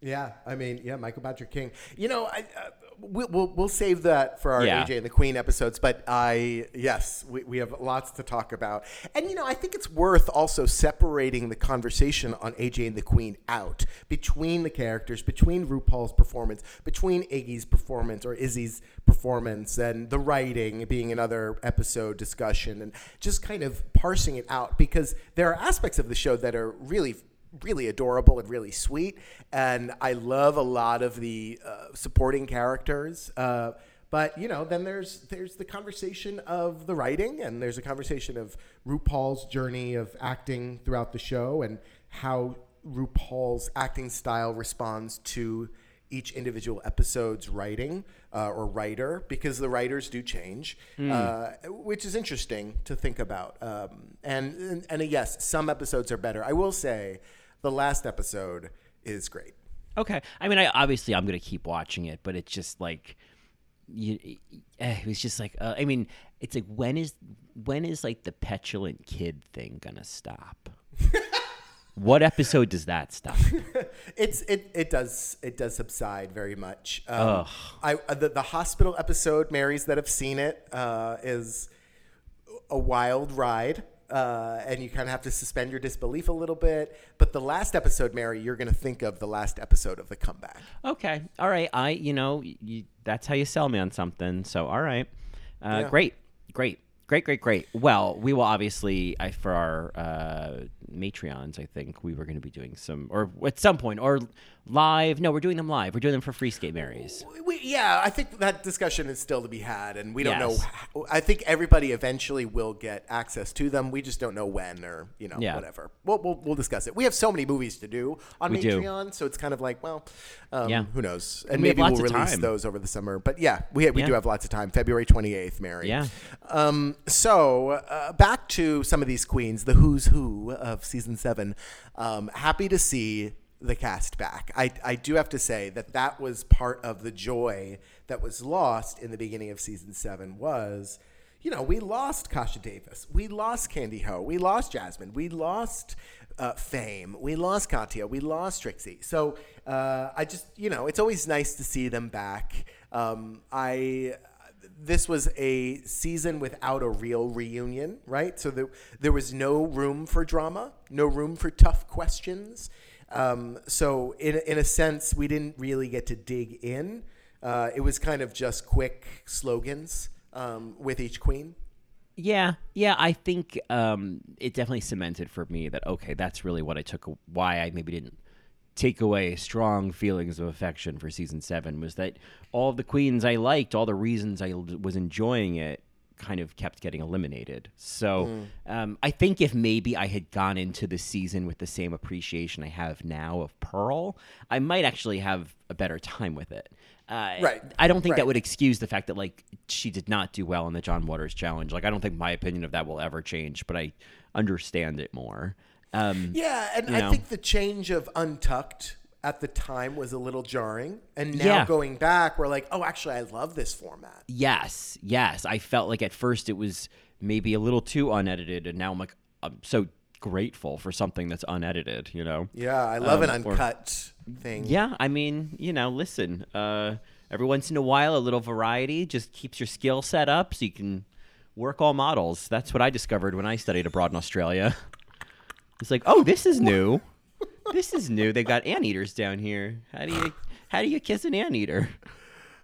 Yeah, I mean, yeah, Michael Patrick King. You know, I, uh, we, we'll we'll save that for our yeah. A J and the Queen episodes. But I yes, we we have lots to talk about, and you know, I think it's worth also separating the conversation on A J and the Queen out between the characters, between RuPaul's performance, between Iggy's performance or Izzy's performance, and the writing being another episode discussion, and just kind of parsing it out, because there are aspects of the show that are really. really adorable and really sweet. And I love a lot of the uh, supporting characters. Uh, but, you know, then there's there's the conversation of the writing, and there's a conversation of RuPaul's journey of acting throughout the show, and how RuPaul's acting style responds to each individual episode's writing uh, or writer, because the writers do change, mm. uh, which is interesting to think about. Um, and, and, and yes, some episodes are better. I will say, the last episode is great. Okay. I mean, I obviously I'm going to keep watching it, but it's just like, you, it was just like, uh, I mean, it's like, when is, when is like the petulant kid thing going to stop? What episode does that stop? it's it it does it does subside very much. Um, I the, the hospital episode, Marys that have seen it, uh, is a wild ride. Uh, and you kind of have to suspend your disbelief a little bit. But the last episode, Mary, you're going to think of the last episode of The Comeback. Okay. All right. I, you know, you, that's how you sell me on something. So, all right. Uh, yeah. Great. Great. Great, great, great. Well, we will obviously, I, for our uh, Matreons, I think we were going to be doing some, or at some point, or live. No, we're doing them live. We're doing them for Free Skate Marys. We, yeah, I think that discussion is still to be had, and we don't yes. know. I think everybody eventually will get access to them. We just don't know when, or, you know, yeah. whatever. We'll, we'll we'll discuss it. We have so many movies to do on we Matreon, do. so it's kind of like, well, um, yeah. who knows? And we maybe we'll release time. those over the summer. But yeah, we we yeah. do have lots of time. February twenty-eighth, Mary. Yeah. Um, So uh, back to some of these queens, the who's who of season seven. Um, happy to see the cast back. I, I do have to say that that was part of the joy that was lost in the beginning of season seven was, you know, we lost Kasha Davis. We lost Kandy Ho. We lost Jasmine. We lost uh, Fame. We lost Katya. We lost Trixie. So uh, I just, you know, it's always nice to see them back. Um, I... This was a season without a real reunion, right? So there, there was no room for drama, no room for tough questions. Um, so in, in a sense, we didn't really get to dig in. Uh, it was kind of just quick slogans um, with each queen. Yeah, yeah, I think um, it definitely cemented for me that, okay, that's really what I took, why I maybe didn't take away strong feelings of affection for season seven, was that all the queens I liked, all the reasons I was enjoying it, kind of kept getting eliminated. So mm. um, I think if maybe I had gone into the season with the same appreciation I have now of Pearl, I might actually have a better time with it. Uh, right. I don't think right. that would excuse the fact that, like, she did not do well in the John Waters challenge. Like, I don't think my opinion of that will ever change, but I understand it more. Um, yeah, and you know. I think the change of Untucked at the time was a little jarring. And now yeah. going back, we're like, oh, actually, I love this format. Yes, yes. I felt like at first it was maybe a little too unedited, and now I'm like, I'm so grateful for something that's unedited, you know? Yeah, I love um, an uncut or, thing. Yeah, I mean, you know, listen, uh, every once in a while, a little variety just keeps your skill set up so you can work all models. That's what I discovered when I studied abroad in Australia. It's like, oh, this is new. This is new. They got anteaters down here. How do you how do you kiss an anteater?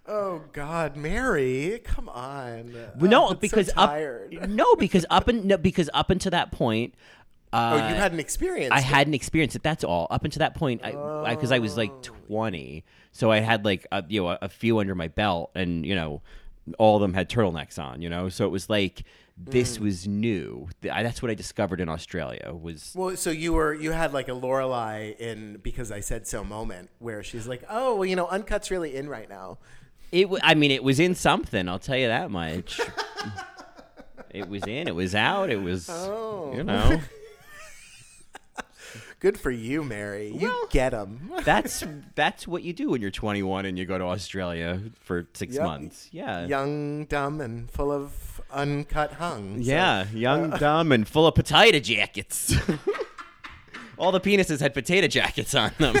Oh God, Mary, come on. No, oh, because so tired. up. No, because up and no, because up until that point. Uh, oh, you hadn't experienced. I it. hadn't experienced it. That's all. Up until that point, I because oh. I, I was like twenty, so I had like a, you know a, a few under my belt, and you know all of them had turtlenecks on, you know, so it was like. This mm. was new. That's what I discovered in Australia. Was well, so you were you had like a Lorelai in Because I Said So moment where she's like, oh, well, you know, Uncut's really in right now. It. W- I mean, it was in something. I'll tell you that much. It was in. It was out. It was. Oh. You know. Good for you, Mary. You well, get them. that's that's what you do when you're twenty-one and you go to Australia for six yep. months. Yeah, young, dumb, and full of uncut hung. Yeah, so. young, uh, dumb, and full of potato jackets. All the penises had potato jackets on them.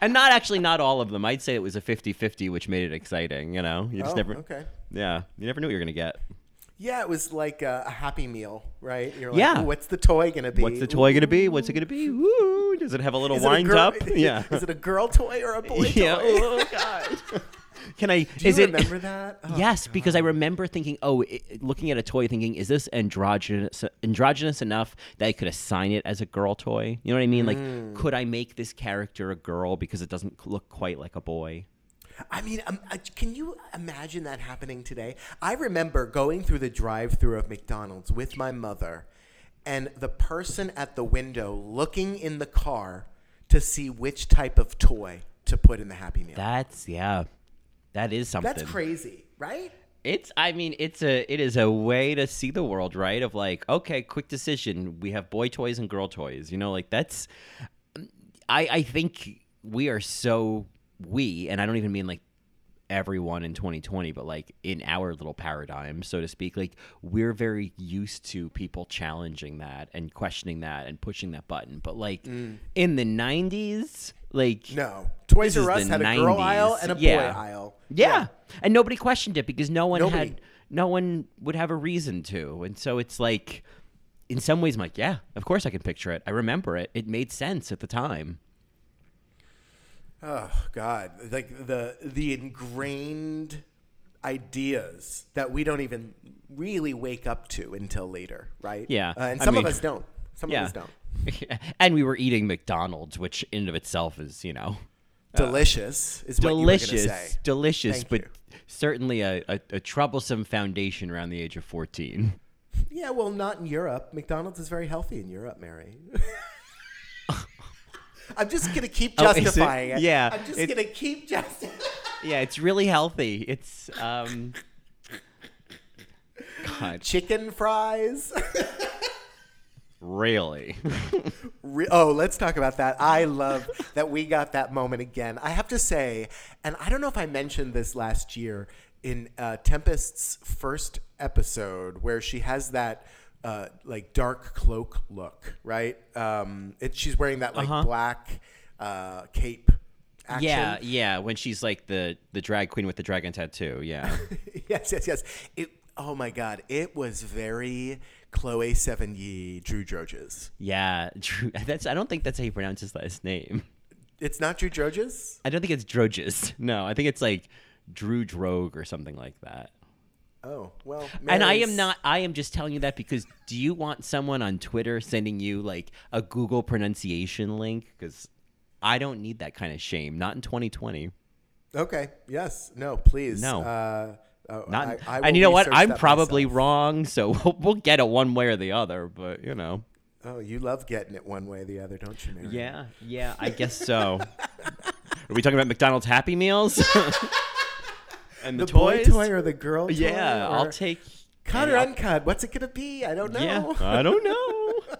And not actually not all of them. I'd say it was a fifty-fifty, which made it exciting. You know, you just oh, never. Okay. Yeah, you never knew what you were gonna get. Yeah, it was like a, a Happy Meal, right? You're like, yeah. what's the toy going to be? What's the toy going to be? What's it going to be? Woo! Does it have a little wind girl, up? Yeah. Is it a girl toy or a boy yeah. toy? Oh, God. Can I? Do is you it, remember that? Oh, yes, God. Because I remember thinking, oh, it, looking at a toy thinking, is this androgynous androgynous enough that I could assign it as a girl toy? You know what I mean? Mm. Like, could I make this character a girl because it doesn't look quite like a boy? I mean, um, can you imagine that happening today? I remember going through the drive-thru of McDonald's with my mother and the person at the window looking in the car to see which type of toy to put in the Happy Meal. That's, yeah, that is something. That's crazy, right? It's, I mean, it's a, it is a way to see the world, right? Of like, okay, quick decision. We have boy toys and girl toys. You know, like that's, I, I think we are so... We, and I don't even mean like everyone in twenty twenty, but like in our little paradigm, so to speak, like we're very used to people challenging that and questioning that and pushing that button. But like mm. in the nineties, like no, Toys R Us had nineties. A girl aisle and a yeah. boy aisle. Yeah. yeah, and nobody questioned it because no one nobody. had, no one would have a reason to. And so it's like, in some ways, I'm like, yeah, of course I can picture it. I remember it. It made sense at the time. Oh, God, like the the ingrained ideas that we don't even really wake up to until later, right? Yeah. Uh, and some I mean, of us don't. Some yeah. of us don't. And we were eating McDonald's, which in and of itself is, you know. Delicious uh, is what delicious, you were going to say. Delicious, Thank but you. certainly a, a, a troublesome foundation around the age of fourteen. Yeah, well, not in Europe. McDonald's is very healthy in Europe, Mary. I'm just going to keep justifying oh, it? it. Yeah. I'm just going to keep justifying it. Yeah, it's really healthy. It's, um, God. Chicken fries. Really? Re- oh, let's talk about that. I love that we got that moment again. I have to say, and I don't know if I mentioned this last year in uh, Tempest's first episode where she has that. Uh, like dark cloak look, right? Um, it, she's wearing that like uh-huh. black uh, cape action. Yeah, yeah, when she's like the, the drag queen with the dragon tattoo, yeah. yes, yes, yes. It, oh my God, it was very Chloe Sevigny, Drew Droges. Yeah, Drew, that's, I don't think that's how you pronounce his last name. It's not Drew Droges? I don't think it's Droges. No, I think it's like Drew Drogue or something like that. Oh, well. Mary's... And I am not, I am just telling you that because do you want someone on Twitter sending you like a Google pronunciation link? Because I don't need that kind of shame. Not in twenty twenty. Okay. Yes. No, please. No. Uh, oh, not, I, I and you know what? I'm probably myself. wrong. So we'll, we'll get it one way or the other, but you know. Oh, you love getting it one way or the other, don't you, Mary? Yeah. Yeah. I guess so. Are we talking about McDonald's Happy Meals? And the, the toys? Boy toy or the girl toy? Yeah, I'll take... Cut or I'll... uncut? What's it going to be? I don't know. Yeah, I don't know.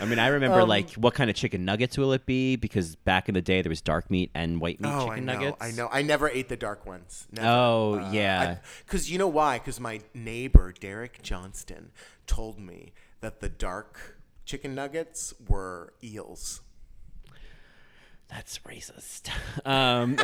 I mean, I remember, um, like, what kind of chicken nuggets will it be? Because back in the day, there was dark meat and white meat oh, chicken I know, nuggets. I know. I never ate the dark ones. Never. Oh, uh, yeah. Because you know why? Because my neighbor, Derek Johnston, told me that the dark chicken nuggets were eels. That's racist. Um...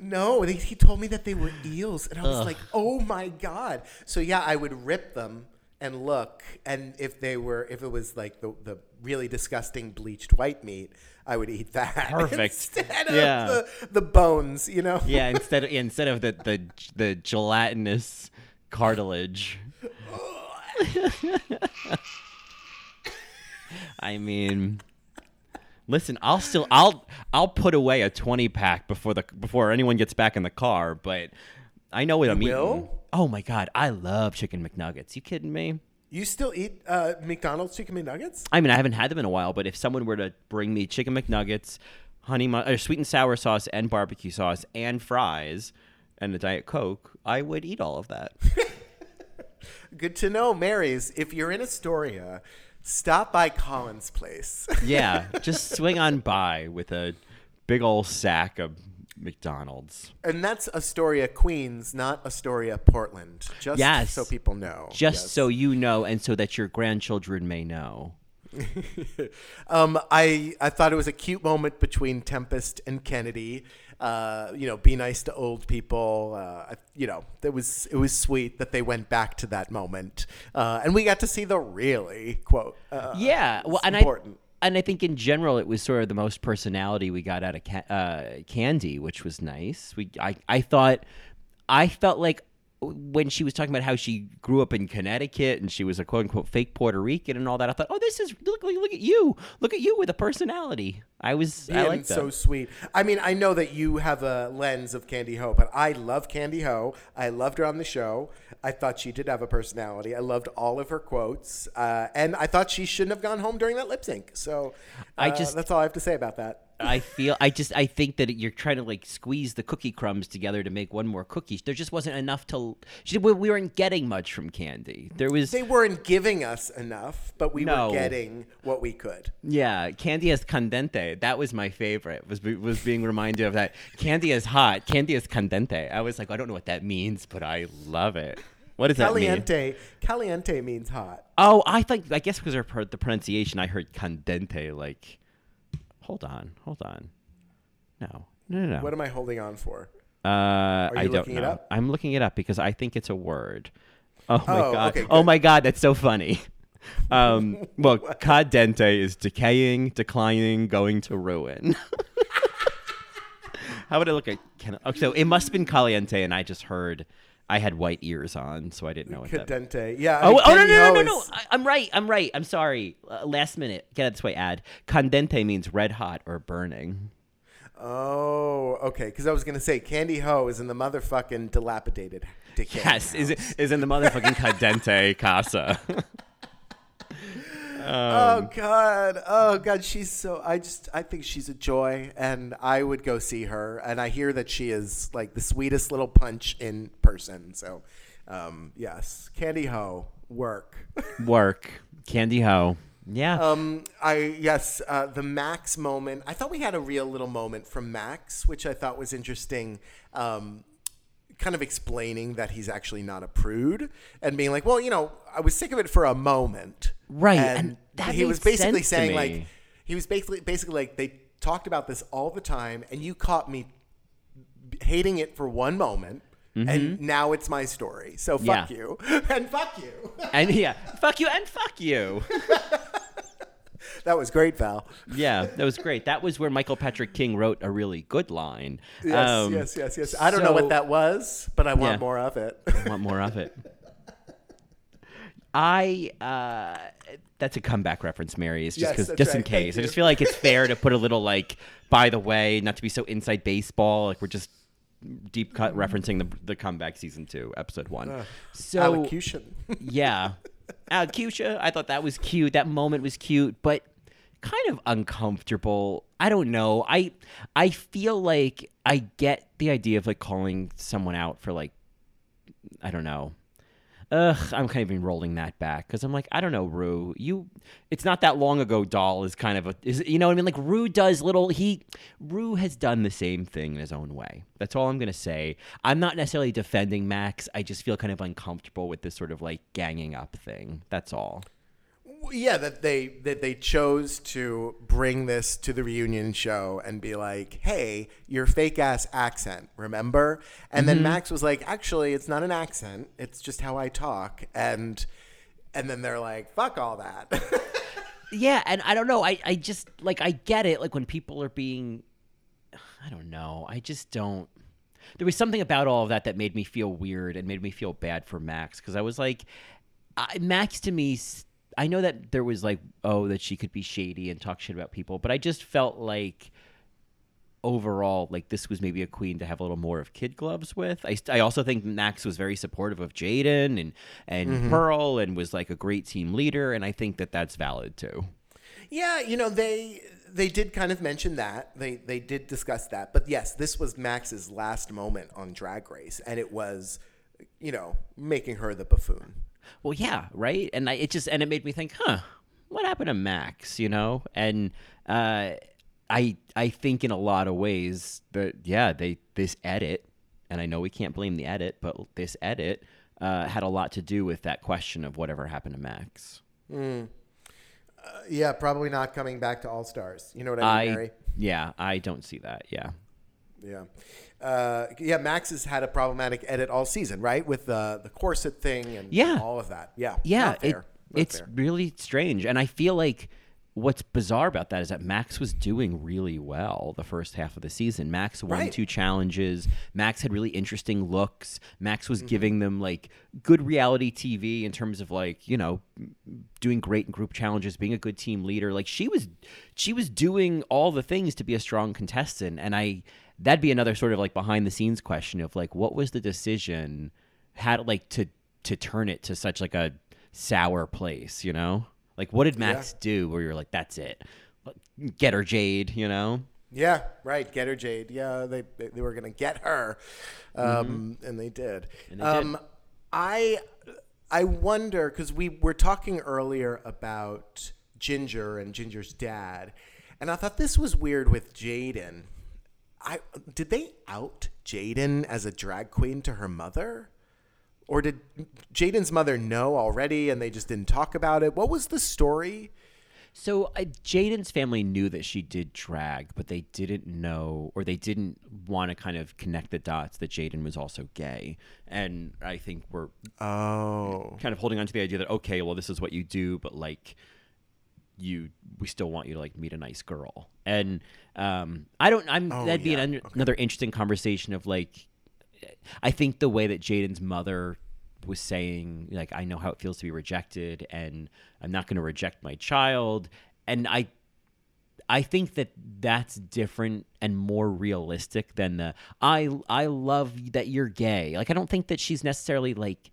No, they, he told me that they were eels, and I was Ugh. like, oh my God. So yeah, I would rip them and look, and if they were, if it was like the, the really disgusting bleached white meat, I would eat that. Perfect. Instead of yeah. the, the bones, you know? Yeah, instead of, instead of the, the, the gelatinous cartilage. I mean, listen, I'll still, I'll, I'll put away a twenty pack before the, before anyone gets back in the car, but I know what I'm will? eating. Oh my God, I love chicken McNuggets. You kidding me? You still eat uh, McDonald's chicken McNuggets? I mean, I haven't had them in a while, but if someone were to bring me chicken McNuggets, honey, mu- or sweet and sour sauce and barbecue sauce and fries and a Diet Coke, I would eat all of that. Good to know, Marys. If you're in Astoria, stop by Colin's place. Yeah, just swing on by with a big old sack of McDonald's. And that's Astoria, Queens, not Astoria, Portland. Just yes. so people know. Just yes. so you know, and so that your grandchildren may know. um, I I thought it was a cute moment between Tempest and Kennedy. Uh, you know, be nice to old people. Uh, you know, it was it was sweet that they went back to that moment, uh, and we got to see the really quote. Uh, yeah, well, and important. I. And I think in general, it was sort of the most personality we got out of Ka- uh, Kandy, which was nice. We, I, I thought, I felt like when she was talking about how she grew up in Connecticut and she was a quote unquote fake Puerto Rican and all that, I thought, oh, this is look, look at you, look at you with a personality. I was, yeah, I liked that. So sweet. I mean, I know that you have a lens of Kandy Ho, but I love Kandy Ho. I loved her on the show. I thought she did have a personality. I loved all of her quotes, uh, and I thought she shouldn't have gone home during that lip sync. So, uh, I just that's all I have to say about that. I feel I just I think that you're trying to like squeeze the cookie crumbs together to make one more cookie. There just wasn't enough to she, we weren't getting much from Kandy. There was they weren't giving us enough, but we no. were getting what we could. Yeah, Kandy es candente. That was my favorite. Was was being reminded of that. Kandy is hot. Kandy es candente. I was like, I don't know what that means, but I love it. What does caliente, that mean? Caliente means hot. Oh, I think I guess because I heard the pronunciation, I heard candente like. Hold on, hold on. No, no, no, no. What am I holding on for? Uh, Are you I don't know. It up? I'm looking it up because I think it's a word. Oh, oh my God. Okay, oh, my God. That's so funny. Um, well, cadente is decaying, declining, going to ruin. How would I look at? Can I, okay, so it must have been caliente, and I just heard. I had white ears on, so I didn't know what that meant. Cadente. Yeah. Oh, oh, no, no, no, no, no. I'm right. I'm right. I'm sorry. Uh, last minute. Get out this way, ad. Candente means red hot or burning. Oh, okay. Because I was going to say Kandy Ho is in the motherfucking dilapidated decay. Yes, house. is it, is in the motherfucking cadente casa. Um, oh, God. Oh, God. She's so – I just – I think she's a joy, and I would go see her. And I hear that she is, like, the sweetest little punch in person. So, um, yes. Kandy Ho. Work. Work. Kandy Ho. Yeah. Um. I Yes, uh, the Max moment. I thought we had a real little moment from Max, which I thought was interesting. Um. Kind of explaining that he's actually not a prude and being like, well, you know, I was sick of it for a moment. Right. And, and he was basically saying like, he was basically, basically like they talked about this all the time and you caught me hating it for one moment. Mm-hmm. And now it's my story. So fuck yeah. you and fuck you. And yeah, fuck you and fuck you. That was great, Val. Yeah, that was great. That was where Michael Patrick King wrote a really good line. Yes, um, yes, yes, yes. I don't so, know what that was, but I want yeah, more of it. I want more of it. I uh, that's a comeback reference, Mary. It's just yes, cause, just right. in case. I just feel like it's fair to put a little like, by the way, not to be so inside baseball. Like we're just deep cut referencing the the comeback season two, episode one. Uh, so allocution. Yeah. Alcutia, I thought that was cute. That moment was cute, but kind of uncomfortable. I don't know. I I feel like I get the idea of like calling someone out for like, I don't know. Ugh, I'm kind of even rolling that back because I'm like, I don't know, Rue. You, it's not that long ago. Doll is kind of a, is, you know what I mean? Like Rue does little. He, Rue has done the same thing in his own way. That's all I'm gonna say. I'm not necessarily defending Max. I just feel kind of uncomfortable with this sort of like ganging up thing. That's all. Yeah, that they that they chose to bring this to the reunion show and be like, hey, your fake ass accent, remember? And mm-hmm. then Max was like, actually, it's not an accent. It's just how I talk. And And then they're like, fuck all that. Yeah, and I don't know. I, I just, like, I get it. Like, when people are being, I don't know. I just don't. There was something about all of that that made me feel weird and made me feel bad for Max. Because I was like, I, Max to me, I know that there was like, oh, that she could be shady and talk shit about people. But I just felt like overall, like this was maybe a queen to have a little more of kid gloves with. I, I also think Max was very supportive of Jaden and, and mm-hmm. Pearl and was like a great team leader. And I think that that's valid too. Yeah, you know, they... They did kind of mention that. They they did discuss that. But yes, this was Max's last moment on Drag Race. And it was, you know, making her the buffoon. Well, yeah, right? And I, it just and it made me think, huh, what happened to Max, you know? And uh, I I think in a lot of ways that, yeah, they this edit, and I know we can't blame the edit, but this edit uh, had a lot to do with that question of whatever happened to Max. Mm. Uh, yeah, probably not coming back to All Stars. You know what I mean, I, Mary? Yeah, I don't see that. Yeah. Yeah. Uh, yeah, Max has had a problematic edit all season, right? With the, the corset thing and yeah. all of that. Yeah. Yeah. Not fair. It, not it's fair. Really strange. And I feel like what's bizarre about that is that Max was doing really well the first half of the season. Max won right. two challenges. Max had really interesting looks. Max was mm-hmm. giving them like good reality T V in terms of like, you know, doing great in group challenges, being a good team leader. Like she was, she was doing all the things to be a strong contestant. And I, that'd be another sort of like behind the scenes question of like, what was the decision had like to, to turn it to such like a sour place, you know? Like, what did Max yeah. do where you're like, that's it? Get her, Jade, you know? Yeah, right. Get her, Jade. Yeah, they they were going to get her. Um, mm-hmm. And they did. And they um, did. I, I wonder, because we were talking earlier about Ginger and Ginger's dad, and I thought this was weird with Jaden. I Did they out Jaden as a drag queen to her mother? Or did Jaden's mother know already and they just didn't talk about it? What was the story? So uh, Jaden's family knew that she did drag, but they didn't know or they didn't want to kind of connect the dots that Jaden was also gay. And I think we're oh. kind of holding on to the idea that, okay, well, this is what you do, but like you we still want you to like meet a nice girl. And um, I don't I'm oh, that'd yeah. be an, okay. another interesting conversation of like, I think the way that Jaden's mother was saying, like, I know how it feels to be rejected and I'm not going to reject my child. And I I think that that's different and more realistic than the, I, I love that you're gay. Like, I don't think that she's necessarily, like,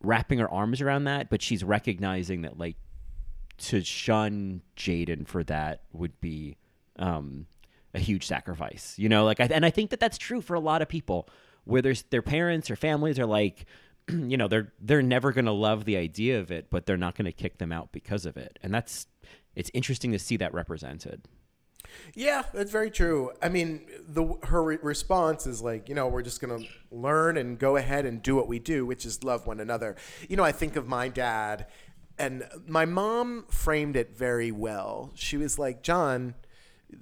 wrapping her arms around that, but she's recognizing that, like, to shun Jaden for that would be um, a huge sacrifice, you know? Like, I, and I think that that's true for a lot of people. Where there's their parents or families are like, you know, they're they're never going to love the idea of it, but they're not going to kick them out because of it. And that's it's interesting to see that represented. Yeah, that's very true. I mean, the her re- response is like, you know, we're just going to learn and go ahead and do what we do, which is love one another. You know, I think of my dad and my mom framed it very well. She was like, John,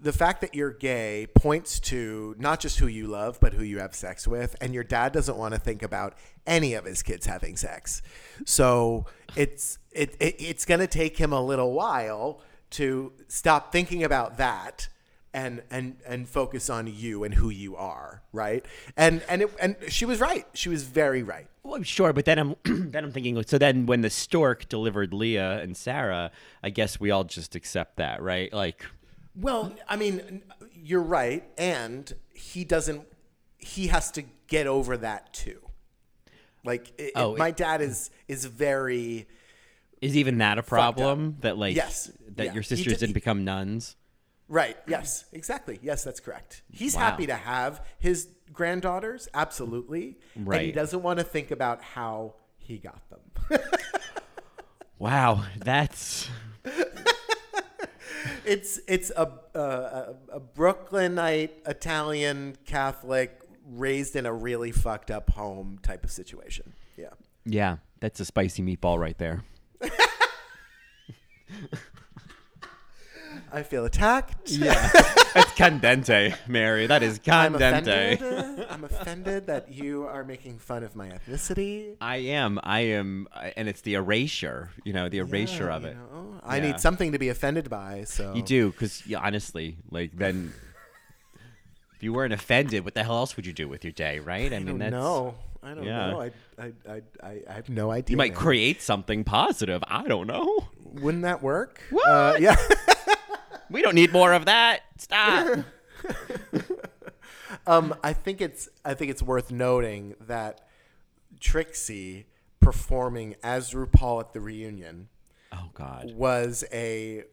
the fact that you're gay points to not just who you love, but who you have sex with. And your dad doesn't want to think about any of his kids having sex. So it's it, it it's going to take him a little while to stop thinking about that and and and focus on you and who you are, right? And and it, and she was right. She was very right. Well, I'm sure, but then I'm then I'm thinking. So then, when the stork delivered Leah and Sarah, I guess we all just accept that, right? Like. Well, I mean, you're right. And he doesn't, he has to get over that too. Like it, oh, it, my dad is, is very. Is even that a problem that like, yes, that yeah. your sisters did, didn't he, become nuns? Right. Yes, exactly. Yes, that's correct. He's wow. happy to have his granddaughters. Absolutely. Right. And he doesn't want to think about how he got them. Wow. That's. It's it's a, a a Brooklynite Italian Catholic raised in a really fucked up home type of situation. Yeah. Yeah, that's a spicy meatball right there. I feel attacked. Yeah. It's candente, Mary. That is candente. I'm offended. I'm offended that you are making fun of my ethnicity. I am. I am. And it's the erasure, you know, the erasure yeah, of it. Know. I yeah. need something to be offended by. So you do, because yeah, honestly, like then if you weren't offended, what the hell else would you do with your day, right? I, I mean, don't that's, know. I don't yeah. know. I, I I I I have no idea. You might now. create something positive. I don't know. Wouldn't that work? What? Uh, yeah. We don't need more of that. Stop. um, I think it's I think it's worth noting that Trixie performing as RuPaul at the reunion oh God. was a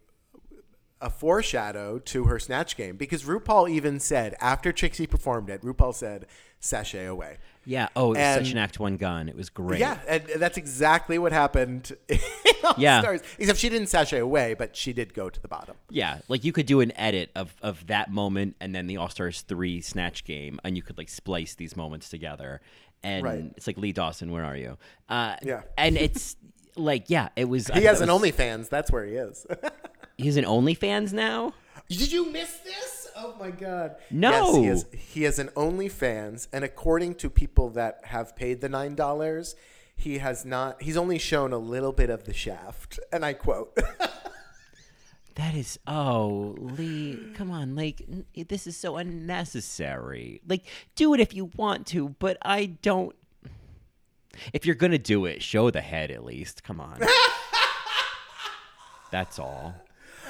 a foreshadow to her Snatch Game, because RuPaul even said after Trixie performed it, RuPaul said, "Sashay away." Yeah. Oh, it was and, such an Act One gun. It was great. Yeah, and that's exactly what happened in All yeah. Stars. Except she didn't sashay away, but she did go to the bottom. Yeah, like you could do an edit of, of that moment and then the All Stars three Snatch Game, and you could like splice these moments together. And right. it's like, Lee Dawson, where are you? Uh, yeah. And it's like, yeah, it was. He I, has was, an OnlyFans. That's where he is. He's an OnlyFans now? Did you miss this? Oh, my God. No. Yes, he, is, he has an OnlyFans, and according to people that have paid the nine dollars, he has not – he's only shown a little bit of the shaft, and I quote. That is – oh, Lee, come on. Like, this is so unnecessary. Like, do it if you want to, but I don't – if you're going to do it, show the head at least. Come on. That's all.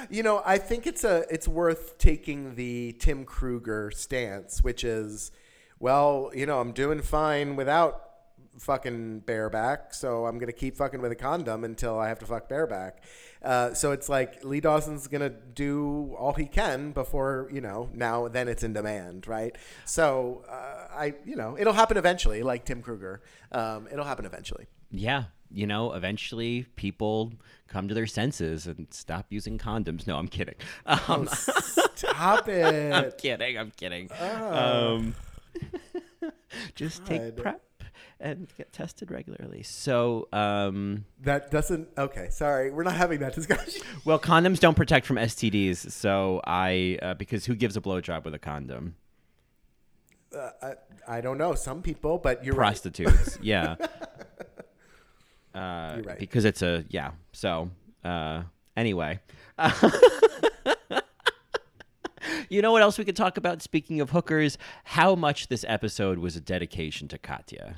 You know, I think it's a it's worth taking the Tim Kruger stance, which is, well, you know, I'm doing fine without fucking bareback, so I'm gonna keep fucking with a condom until I have to fuck bareback. Uh, so it's like Lee Dawson's gonna do all he can before, you know, now then it's in demand, right? So uh, I, you know, it'll happen eventually, like Tim Kruger. Um, it'll happen eventually. Yeah. You know, eventually people come to their senses and stop using condoms. No, I'm kidding. Um, oh, stop it. I'm kidding. I'm kidding. Oh. Um, just God. take PrEP and get tested regularly. So um, that doesn't. OK, sorry. We're not having that discussion. Well, condoms don't protect from S T Ds. So I uh, because who gives a blowjob with a condom? Uh, I, I don't know. Some people, but you're prostitutes. Right. Yeah. Uh, You're right. Because it's a yeah. So uh, anyway, uh, you know what else we could talk about? Speaking of hookers, how much this episode was a dedication to Katya.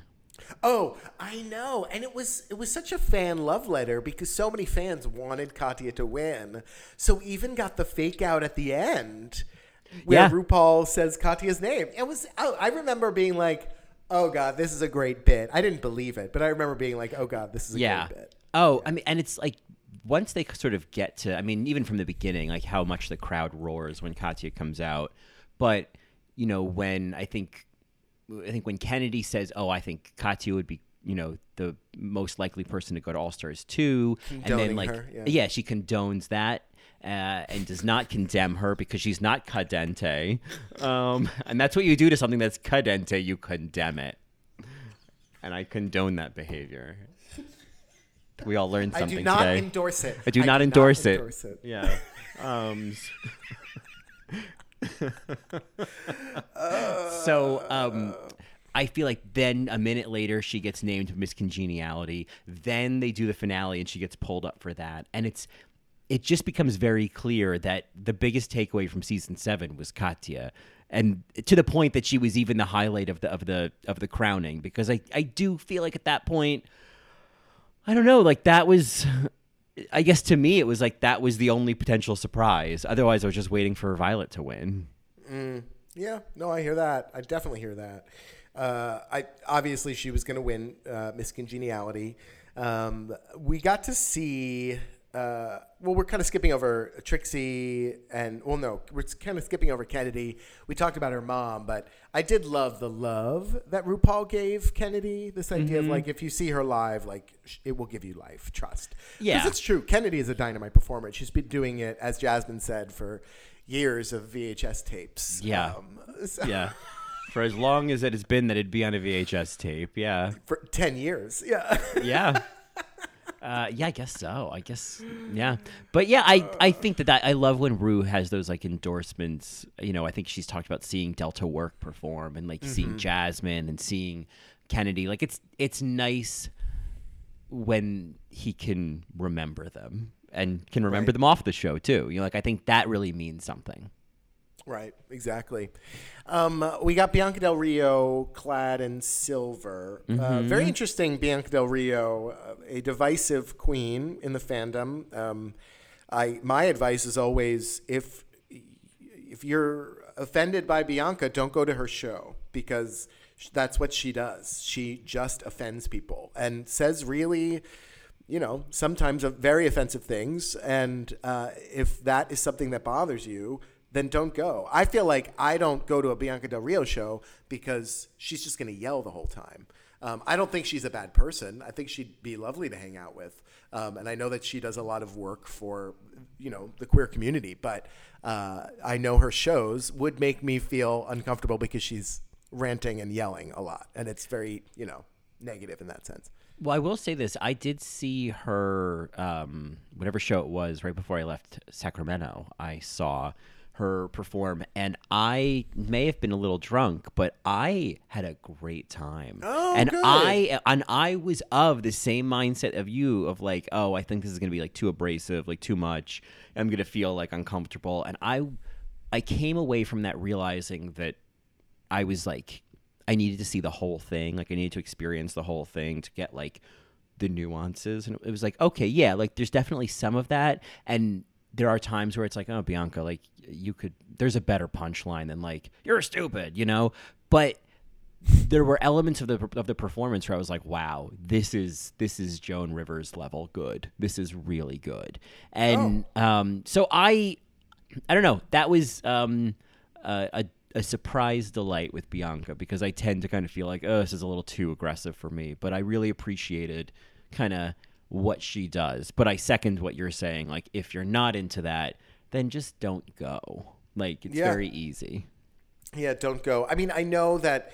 Oh, I know, and it was it was such a fan love letter because so many fans wanted Katya to win. So even got the fake out at the end where yeah. RuPaul says Katya's name. It was oh, I remember being like, oh, God, this is a great bit. I didn't believe it, but I remember being like, oh, God, this is a yeah. great bit. Oh, yeah. I mean, and it's like once they sort of get to, I mean, even from the beginning, like how much the crowd roars when Katya comes out. But, you know, when I think, I think when Kennedy says, oh, I think Katya would be, you know, the most likely person to go to All Stars two. Condoning and then like, her, yeah. yeah, she condones that. Uh, and does not condemn her because she's not cadente. Um, and that's what you do to something that's cadente. You condemn it. And I condone that behavior. We all learned something today. I do not today. endorse it. I do I not, do endorse, not it. endorse it. Yeah. Um, uh, so um, I feel like then a minute later she gets named Miss Congeniality. Then they do the finale and she gets pulled up for that. And it's... it just becomes very clear that the biggest takeaway from season seven was Katya, and to the point that she was even the highlight of the of the of the crowning. Because I, I do feel like at that point, I don't know, like that was, I guess to me it was like that was the only potential surprise. Otherwise, I was just waiting for Violet to win. Mm, yeah, no, I hear that. I definitely hear that. Uh, I obviously she was going to win uh, Miss Congeniality. Um, we got to see. Uh, well, we're kind of skipping over Trixie and, well, no, we're kind of skipping over Kennedy. We talked about her mom, but I did love the love that RuPaul gave Kennedy. This idea mm-hmm. of, like, if you see her live, like, it will give you life. Trust. Yeah. Because it's true. Kennedy is a dynamite performer. She's been doing it, as Jasmine said, for years of V H S tapes. Yeah. Um, so. Yeah. For as long as it has been that it'd be on a V H S tape. Yeah. For ten years. Yeah. Yeah. Uh, yeah, I guess so. I guess, yeah. But yeah, I, I think that, that I love when Ru has those like endorsements. You know, I think she's talked about seeing Delta Work perform and like mm-hmm. seeing Jasmine and seeing Kennedy. Like it's it's nice when he can remember them and can remember right. them off the show too. You know, like I think that really means something. Right, exactly. Um, we got Bianca Del Rio clad in silver. Mm-hmm. Uh, very interesting, Bianca Del Rio, uh, a divisive queen in the fandom. Um, I my advice is always, if if you're offended by Bianca, don't go to her show, because that's what she does. She just offends people and says really, you know, sometimes very offensive things. And uh, if that is something that bothers you, then don't go. I feel like I don't go to a Bianca Del Rio show because she's just going to yell the whole time. Um, I don't think she's a bad person. I think she'd be lovely to hang out with. Um, and I know that she does a lot of work for, you know, the queer community. But uh, I know her shows would make me feel uncomfortable because she's ranting and yelling a lot. And it's very, you know, negative in that sense. Well, I will say this. I did see her, um, whatever show it was, right before I left Sacramento, I saw her perform, and I may have been a little drunk, but I had a great time. Oh, and good. I and I was of the same mindset of you, of like, oh, I think this is gonna be like too abrasive, like too much. I'm gonna feel like uncomfortable, and I, I came away from that realizing that I was like, I needed to see the whole thing, like I needed to experience the whole thing to get like the nuances, and it was like, okay, yeah, like there's definitely some of that, and there are times where it's like, oh, Bianca, like you could, there's a better punchline than like, you're stupid, you know? But there were elements of the of the performance where I was like, wow, this is, this is Joan Rivers level good. This is really good. And oh. um, so I, I don't know, that was um, a, a surprise delight with Bianca, because I tend to kind of feel like, oh, this is a little too aggressive for me. But I really appreciated kind of what she does, but I second what you're saying. Like, if you're not into that, then just don't go. Like, it's yeah. very easy. Yeah, don't go. I mean, I know that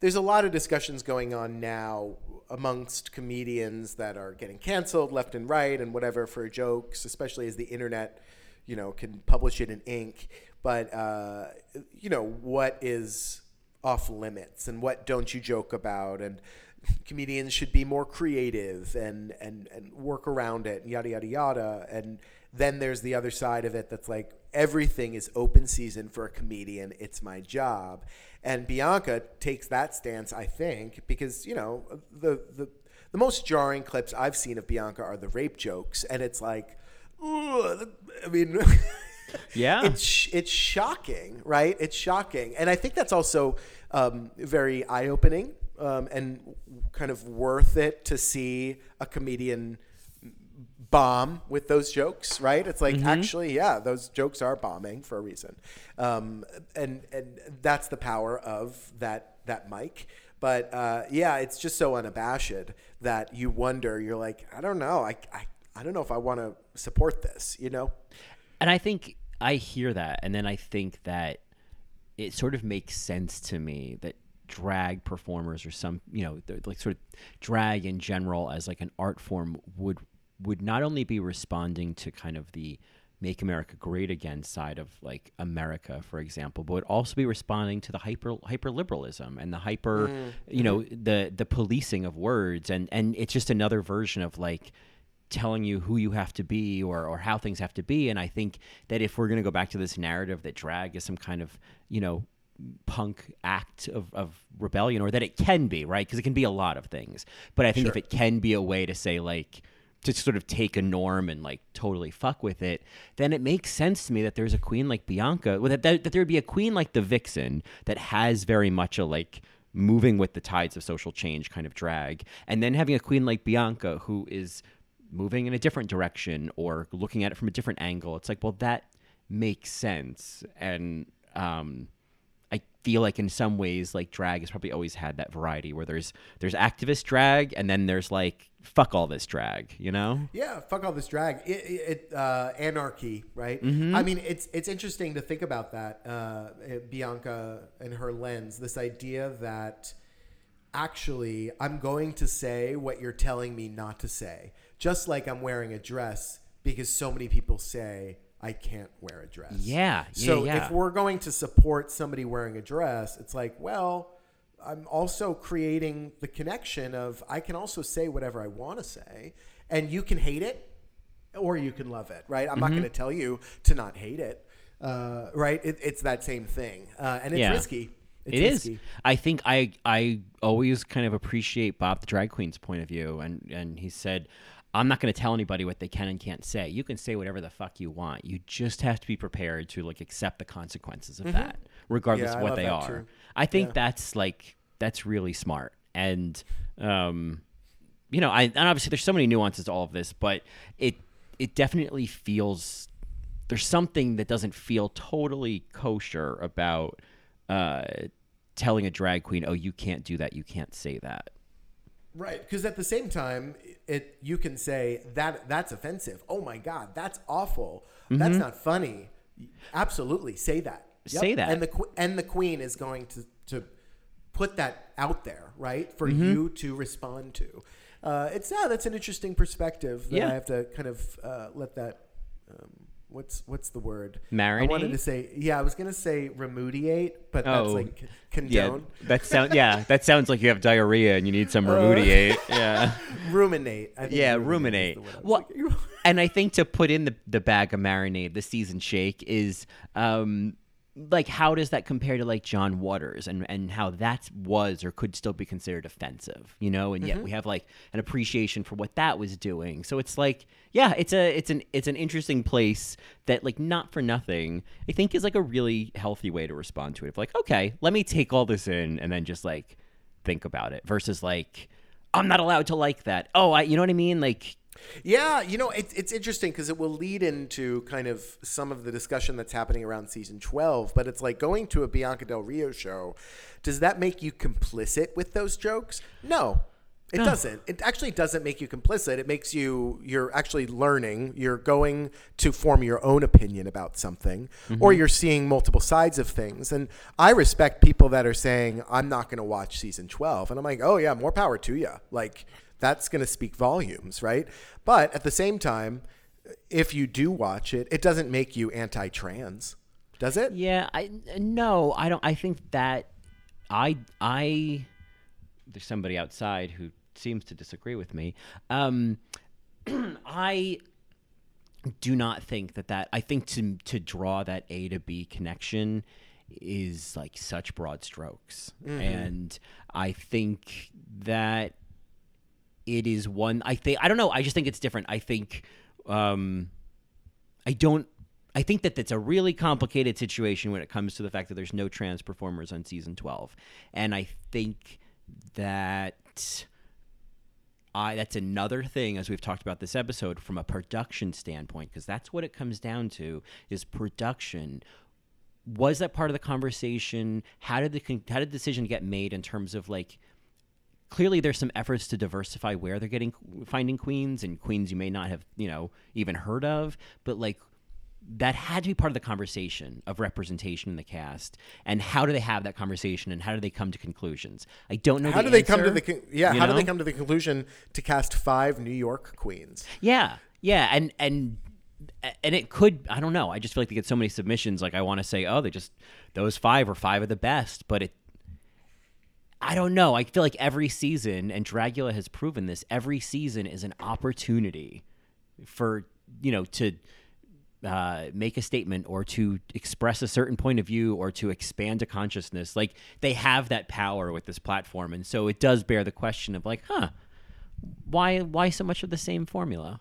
there's a lot of discussions going on now amongst comedians that are getting canceled left and right and whatever for jokes, especially as the internet, you know, can publish it in ink. But, uh, you know, what is off limits and what don't you joke about, and comedians should be more creative and, and, and work around it, yada, yada, yada. And then there's the other side of it that's like, everything is open season for a comedian. It's my job. And Bianca takes that stance, I think, because, you know, the the, the most jarring clips I've seen of Bianca are the rape jokes. And it's like, I mean, yeah, it's, it's shocking, right? It's shocking. And I think that's also um, very eye-opening. Um, and kind of worth it to see a comedian bomb with those jokes, right? It's like, mm-hmm. actually, yeah, those jokes are bombing for a reason. Um, and and that's the power of that that mic. But, uh, yeah, it's just so unabashed that you wonder, you're like, I don't know. I, I, I don't know if I want to support this, you know? And I think I hear that, and then I think that it sort of makes sense to me that drag performers, or some, you know, like sort of drag in general as like an art form, would would not only be responding to kind of the Make America Great Again side of like America, for example, but would also be responding to the hyper hyper liberalism and the hyper mm. you know, the the policing of words, and and it's just another version of like telling you who you have to be, or, or how things have to be. And I think that if we're going to go back to this narrative that drag is some kind of, you know, punk act of, of rebellion, or that it can be, right? Because it can be a lot of things. But I think sure. if it can be a way to say, like, to sort of take a norm and like totally fuck with it, then it makes sense to me that there's a queen like Bianca, well, that, that, that there would be a queen like the Vixen that has very much a like moving with the tides of social change kind of drag, and then having a queen like Bianca who is moving in a different direction or looking at it from a different angle. It's like, well, that makes sense. And um I feel like in some ways, like drag has probably always had that variety where there's there's activist drag, and then there's like fuck all this drag, you know? Yeah, fuck all this drag. It, it uh, anarchy, right? Mm-hmm. I mean, it's it's interesting to think about that, uh, Bianca and her lens. This idea that actually I'm going to say what you're telling me not to say, Just like I'm wearing a dress because so many people say I can't wear a dress. Yeah. So yeah, yeah. if we're going to support somebody wearing a dress, it's like, well, I'm also creating the connection of I can also say whatever I want to say, and you can hate it or you can love it, right? I'm mm-hmm. not going to tell you to not hate it, uh, right? It, it's that same thing, uh, and it's yeah. risky. It's it risky. Is. I think I I always kind of appreciate Bob the Drag Queen's point of view, and, and he said, I'm not going to tell anybody what they can and can't say. You can say whatever the fuck you want. You just have to be prepared to like accept the consequences of mm-hmm. that, regardless yeah, of what they are. Too. I think yeah. that's like that's really smart, and um, you know, I and obviously there's so many nuances to all of this, but it it definitely feels there's something that doesn't feel totally kosher about uh, telling a drag queen, oh, you can't do that, you can't say that. Right, because at the same time, it you can say that that's offensive. Oh my God, that's awful. Mm-hmm. That's not funny. Absolutely, say that. Yep. Say that. And the and the queen is going to, to put that out there, right, for mm-hmm. you to respond to. Uh, it's yeah, that's an interesting perspective that yeah. I have to kind of uh, let that. Um, What's what's the word? Marinate? I wanted to say, yeah, I was going to say remediate, but oh, that's like condone. Yeah, that sound, yeah, that sounds like you have diarrhea and you need some remediate. Uh, yeah. Ruminate. I yeah, ruminate. ruminate. Well, and I think to put in the, the bag of marinade, the seasoned shake, is um, like how does that compare to like John Waters and, and how that was or could still be considered offensive, you know? And yet mm-hmm. we have like an appreciation for what that was doing. So it's like, yeah, it's a it's an it's an interesting place that like not for nothing, I think is like a really healthy way to respond to it. If like, okay, let me take all this in and then just like think about it versus like I'm not allowed to like that. Oh, I you know what I mean? Like yeah, you know, it's it's interesting because it will lead into kind of some of the discussion that's happening around season twelve, but it's like going to a Bianca Del Rio show, does that make you complicit with those jokes? No. It no. doesn't. It actually doesn't make you complicit. It makes you, you're actually learning. You're going to form your own opinion about something, mm-hmm. or you're seeing multiple sides of things. And I respect people that are saying, I'm not going to watch season twelve. And I'm like, oh yeah, more power to you. Like that's going to speak volumes, right? But at the same time, if you do watch it, it doesn't make you anti-trans, does it? Yeah. I No, I don't. I think that I, I, there's somebody outside who seems to disagree with me. Um, I do not think that that, I think to to draw that A to B connection is like such broad strokes. Mm-hmm. And I think that it is one, I think, I don't know. I just think it's different. I think, um, I don't, I think that that's a really complicated situation when it comes to the fact that there's no trans performers on season twelve. And I think that I, that's another thing, as we've talked about this episode, from a production standpoint, because that's what it comes down to is production. Was that part of the conversation? How did the how did the decision get made in terms of like, clearly there's some efforts to diversify where they're getting finding queens and queens you may not have, you know, even heard of, but like that had to be part of the conversation of representation in the cast. And how do they have that conversation and how do they come to conclusions? I don't know. How the do they answer, come to the, con- yeah. How know? do they come to the conclusion to cast five New York queens? Yeah. Yeah. And, and, and it could, I don't know. I just feel like they get so many submissions. Like I want to say, oh, they just, those five are five of the best, but it, I don't know. I feel like every season, and Dragula has proven this, every season is an opportunity for, you know, to, Uh, make a statement or to express a certain point of view or to expand a consciousness. Like they have that power with this platform. And so it does bear the question of like, huh, why, why so much of the same formula?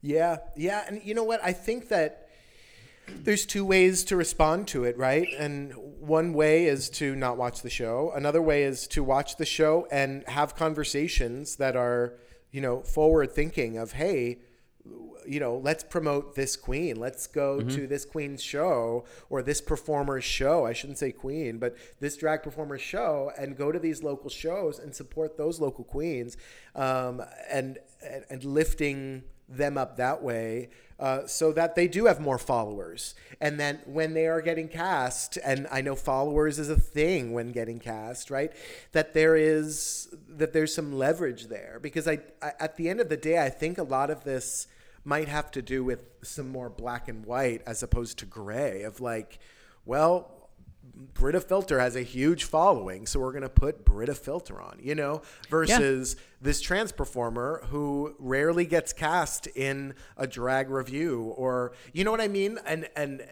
Yeah. Yeah. And you know what? I think that there's two ways to respond to it. Right. And one way is to not watch the show. Another way is to watch the show and have conversations that are, you know, forward thinking of, hey, you know, let's promote this queen. Let's go mm-hmm. to this queen's show or this performer's show. I shouldn't say queen, but this drag performer's show, and go to these local shows and support those local queens, um, and, and and lifting them up that way, uh, so that they do have more followers. And then when they are getting cast, and I know followers is a thing when getting cast, right? That there is, that there's some leverage there, because I, I at the end of the day, I think a lot of this might have to do with some more black and white as opposed to gray of like, well, Brita Filter has a huge following, so we're going to put Brita Filter on, you know, versus yeah. this trans performer who rarely gets cast in a drag review, or, you know what I mean? And, and,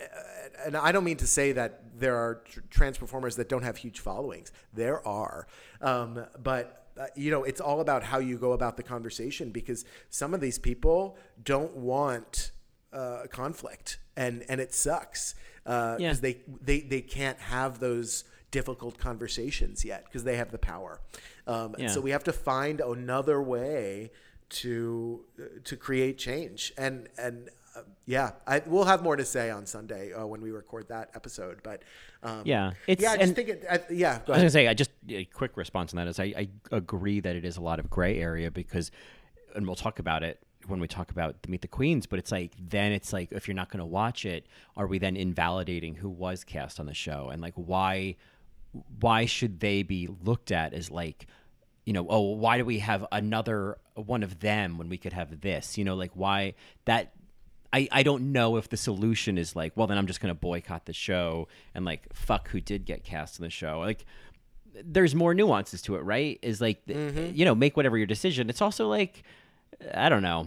and I don't mean to say that there are tr- trans performers that don't have huge followings. There are. Um, but, uh, you know, it's all about how you go about the conversation, because some of these people don't want uh, conflict, and, and it sucks. Uh, yeah. Cause they, they, they can't have those difficult conversations yet, cause they have the power. Um, yeah. and so we have to find another way to, to create change. And, and, uh, yeah, I, we'll have more to say on Sunday uh, when we record that episode, but, um, yeah, it's, yeah, I just and, think it, I, yeah, go ahead. I was gonna say, I just a quick response on that is I, I agree that it is a lot of gray area, because, and we'll talk about it when we talk about Meet the Queens, but it's like, then it's like, if you're not going to watch it, are we then invalidating who was cast on the show? And like, why, why should they be looked at as like, you know, oh, why do we have another one of them when we could have this, you know, like why that, I, I don't know if the solution is like, well, then I'm just going to boycott the show and like, fuck who did get cast on the show. Like, there's more nuances to it, right? Is like, mm-hmm. you know, make whatever your decision. It's also like, I don't know.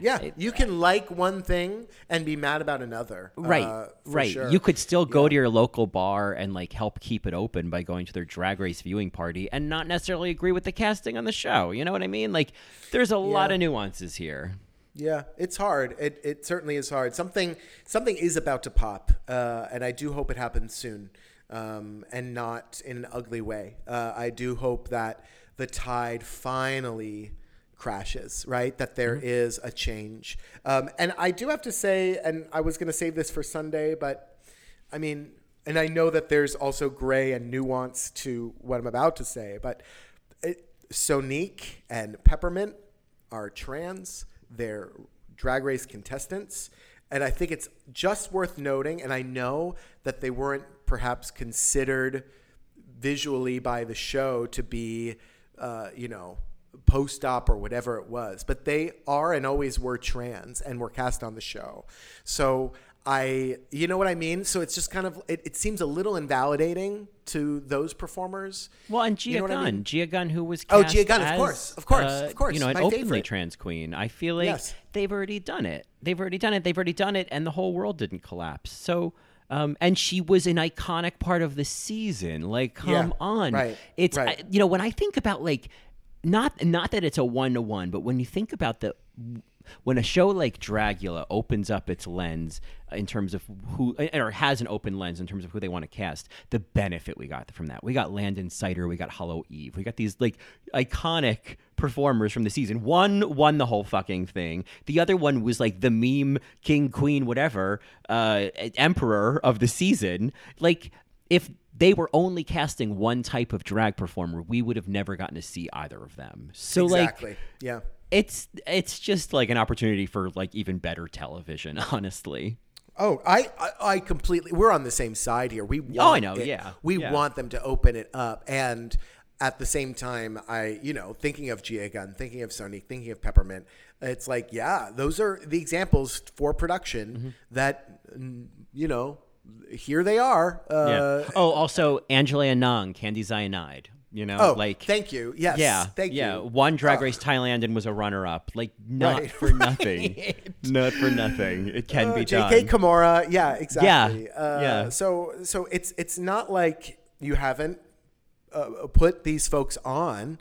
Yeah, you can like one thing and be mad about another. Right, uh, right. Sure. You could still go yeah. to your local bar and like help keep it open by going to their Drag Race viewing party and not necessarily agree with the casting on the show. You know what I mean? Like, there's a yeah. lot of nuances here. Yeah, it's hard. It it certainly is hard. Something something is about to pop, uh, and I do hope it happens soon, um, and not in an ugly way. Uh, I do hope that the tide finally crashes, right? That there mm-hmm. is a change. Um, and I do have to say, and I was going to save this for Sunday, but I mean, and I know that there's also gray and nuance to what I'm about to say, but it, Sonique and Peppermint are trans. They're Drag Race contestants. And I think it's just worth noting, and I know that they weren't perhaps considered visually by the show to be, uh, you know, post-op or whatever it was, but they are and always were trans and were cast on the show. So I, you know what I mean? So it's just kind of, it, it seems a little invalidating to those performers. Well, and Gia you know Gunn, I mean? Gia Gunn, who was cast Oh, Gia Gunn, as, of course, of course, uh, of course. You know, an openly favorite. trans queen. I feel like yes. they've already done it. They've already done it. They've already done it. And the whole world didn't collapse. So, um, and she was an iconic part of the season. Like, come yeah, on. Right, it's, right. I, you know, when I think about like, Not not that it's a one-to-one, but when you think about the when a show like Dragula opens up its lens in terms of who, or has an open lens in terms of who they want to cast, the benefit we got from that. We got Landon Sider, we got Hollow Eve, we got these like iconic performers from the season. One won the whole fucking thing. The other one was like the meme king, queen, whatever, uh, emperor of the season. Like, if they were only casting one type of drag performer, we would have never gotten to see either of them. So exactly. like, yeah, it's, it's just like an opportunity for like even better television, honestly. Oh, I, I, I completely, we're on the same side here. We, want oh, I know. It, yeah. We yeah. want them to open it up. And at the same time, I, you know, thinking of Gia Gunn, thinking of Sonique, thinking of Peppermint, it's like, yeah, those are the examples for production mm-hmm. that, you know, here they are. Uh, yeah. Oh, also Angela Nang, Candy Zionide. You know, oh, like thank you. Yes, yeah, thank yeah. you. Won Drag Race oh. Thailand and was a runner-up. Like not right, for right. nothing, not for nothing. It can uh, be J K done. J K Kimura. Yeah, exactly. Yeah. Uh, yeah. So, so it's it's not like you haven't uh, put these folks on.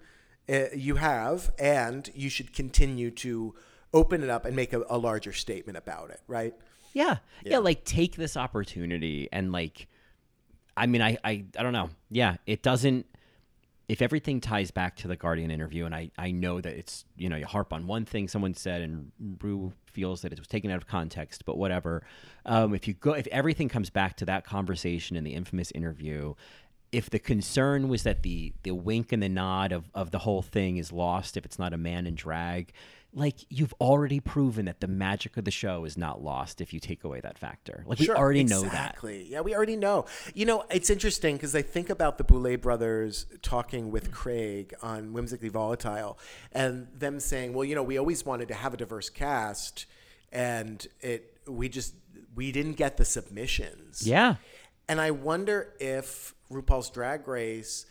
Uh, you have, and you should continue to open it up and make a, a larger statement about it. Right. Yeah. yeah. Yeah. Like take this opportunity and like, I mean, I, I, I don't know. Yeah. It doesn't, if everything ties back to the Guardian interview, and I, I know that it's, you know, you harp on one thing someone said and Rue feels that it was taken out of context, but whatever. Um, if you go, if everything comes back to that conversation in the infamous interview, if the concern was that the, the wink and the nod of, of the whole thing is lost, if it's not a man in drag, like, you've already proven that the magic of the show is not lost if you take away that factor. Like, sure, we already exactly. know that. Exactly. Yeah, we already know. You know, it's interesting because I think about the Boulet brothers talking with Craig on Whimsically Volatile and them saying, well, you know, we always wanted to have a diverse cast and it we just we didn't get the submissions. Yeah. And I wonder if RuPaul's Drag Race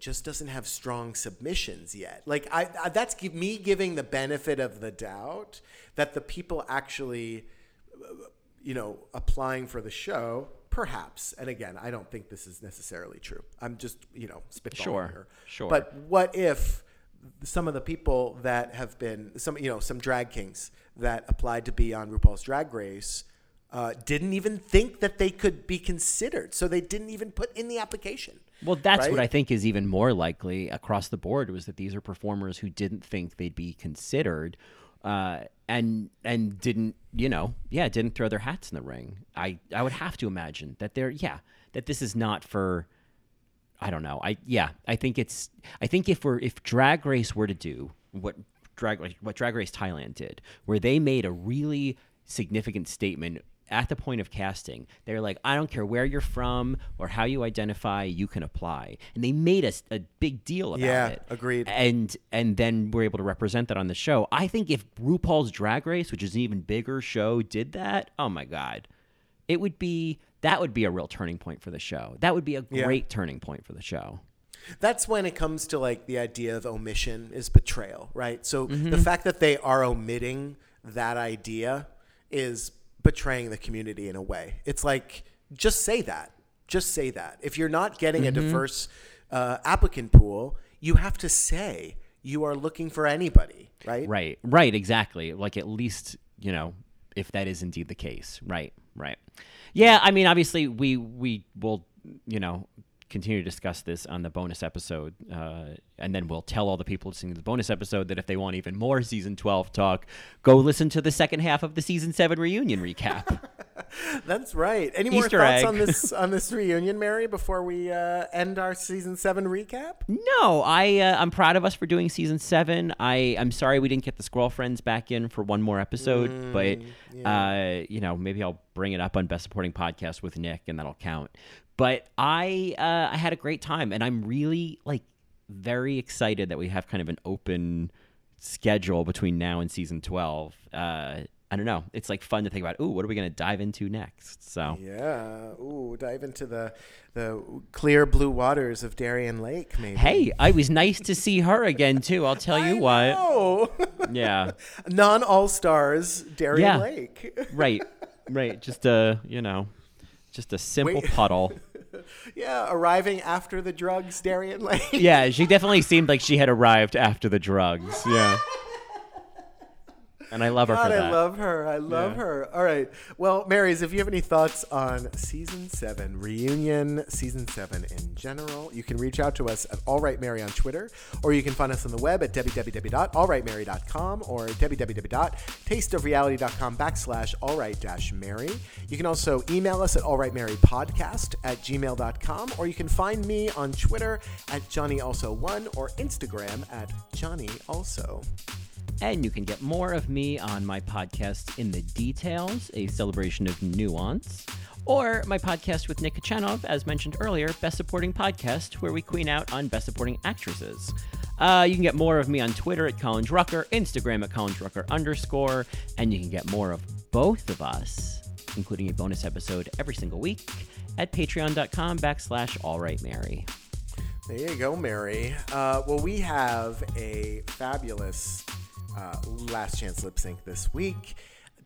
just doesn't have strong submissions yet. Like I, I that's give, me giving the benefit of the doubt that the people actually, you know, applying for the show, perhaps. And again, I don't think this is necessarily true. I'm just, you know, spitballing sure, here. Sure. But what if some of the people that have been some, you know, some drag kings that applied to be on RuPaul's Drag Race Uh, didn't even think that they could be considered. So they didn't even put in the application. Well, that's right? What I think is even more likely across the board was that these are performers who didn't think they'd be considered uh, and and didn't, you know, yeah, didn't throw their hats in the ring. I, I would have to imagine that they're, yeah, that this is not for, I don't know. I Yeah, I think it's, I think if we're, if Drag Race were to do what Drag, what Drag Race Thailand did, where they made a really significant statement at the point of casting, they're like, I don't care where you're from or how you identify, you can apply. And they made us a, a big deal about yeah, it. Yeah, agreed. And and then we're able to represent that on the show. I think if RuPaul's Drag Race, which is an even bigger show, did that, oh my God, it would be, that would be a real turning point for the show. That would be a great yeah. turning point for the show. That's when it comes to like the idea of omission is betrayal, right? So mm-hmm. the fact that they are omitting that idea is betraying the community in a way. It's like, just say that. Just say that. If you're not getting mm-hmm. a diverse uh, applicant pool, you have to say you are looking for anybody, right? Right, right, exactly. Like at least, you know, if that is indeed the case. Right, right. Yeah, I mean, obviously we, we will, you know, continue to discuss this on the bonus episode, uh, and then we'll tell all the people listening to the bonus episode that if they want even more season twelve talk, go listen to the second half of the season seven reunion recap. That's right. Any Easter more thoughts egg. on this on this reunion, Mary? Before we uh, end our season seven recap? No, I uh, I'm proud of us for doing season seven. I I'm sorry we didn't get the Squirrel Friends back in for one more episode, mm, but yeah. uh, you know, maybe I'll bring it up on Best Supporting Podcast with Nick, and that'll count. But I uh, I had a great time, and I'm really like very excited that we have kind of an open schedule between now and season twelve. Uh, I don't know. It's like fun to think about. Ooh, what are we going to dive into next? So yeah, ooh, dive into the the clear blue waters of Darien Lake. Maybe. Hey, I was nice to see her again too. I'll tell you I what. Know. Yeah. Non All Stars Darien yeah. Lake. Right. Right. Just uh, you know. Just a simple Wait. puddle. Yeah, arriving after the drugs, Darien Lake. Yeah, she definitely seemed like she had arrived after the drugs. Yeah. And I love her God, for that. I love her. I love yeah. her. All right. Well, Marys, if you have any thoughts on Season seven Reunion, Season seven in general, you can reach out to us at AllRightMary on Twitter, or you can find us on the web at w w w dot all right mary dot com or w w w dot taste of reality dot com backslash allright-mary. You can also email us at allrightmarypodcast at gmail dot com, or you can find me on Twitter at Johnny Also one or Instagram at JohnnyAlso. And you can get more of me on my podcast In the Details, a celebration of nuance, or my podcast with Nick Kachanov, as mentioned earlier, Best Supporting Podcast, where we queen out on Best Supporting Actresses. Uh, you can get more of me on Twitter at colindrucker, Instagram at colindrucker underscore, and you can get more of both of us, including a bonus episode every single week, at patreon dot com backslash allrightmary. There you go, Mary. Uh, well, we have a fabulous uh, Last Chance Lip Sync this week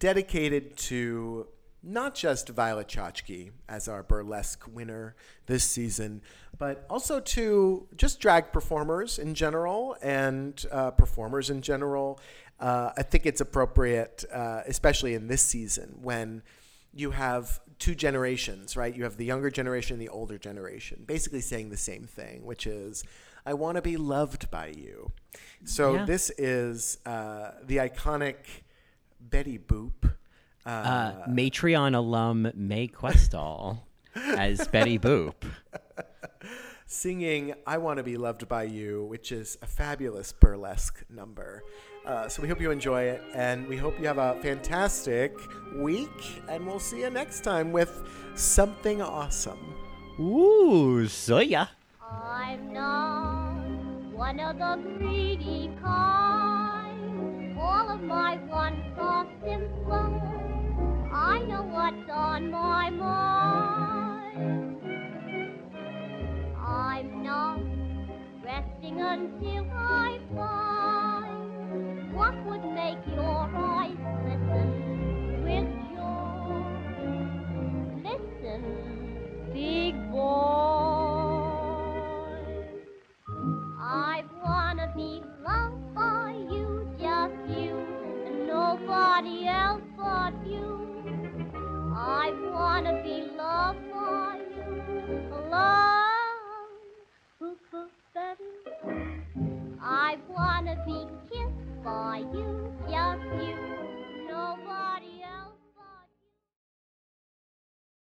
dedicated to not just Violet Chachki as our burlesque winner this season, but also to just drag performers in general and uh, performers in general. Uh, I think it's appropriate, uh, especially in this season, when you have two generations, right? You have the younger generation and the older generation basically saying the same thing, which is, I want to be loved by you. So yeah. this is uh, the iconic Betty Boop. Uh, uh, Matreon alum Mae Questal as Betty Boop. Singing I Want to Be Loved by You, which is a fabulous burlesque number. Uh, Uh, so we hope you enjoy it, and we hope you have a fantastic week, and we'll see you next time with something awesome. Ooh, so yeah. I'm not one of the greedy kind. All of my wants are simple. I know what's on my mind. I'm not resting until I find what would make your eyes glisten with joy. Listen, big boy, I wanna be loved by you, just you, and nobody else but you. I wanna be loved by you, love. I wanna be kissed by you, just you.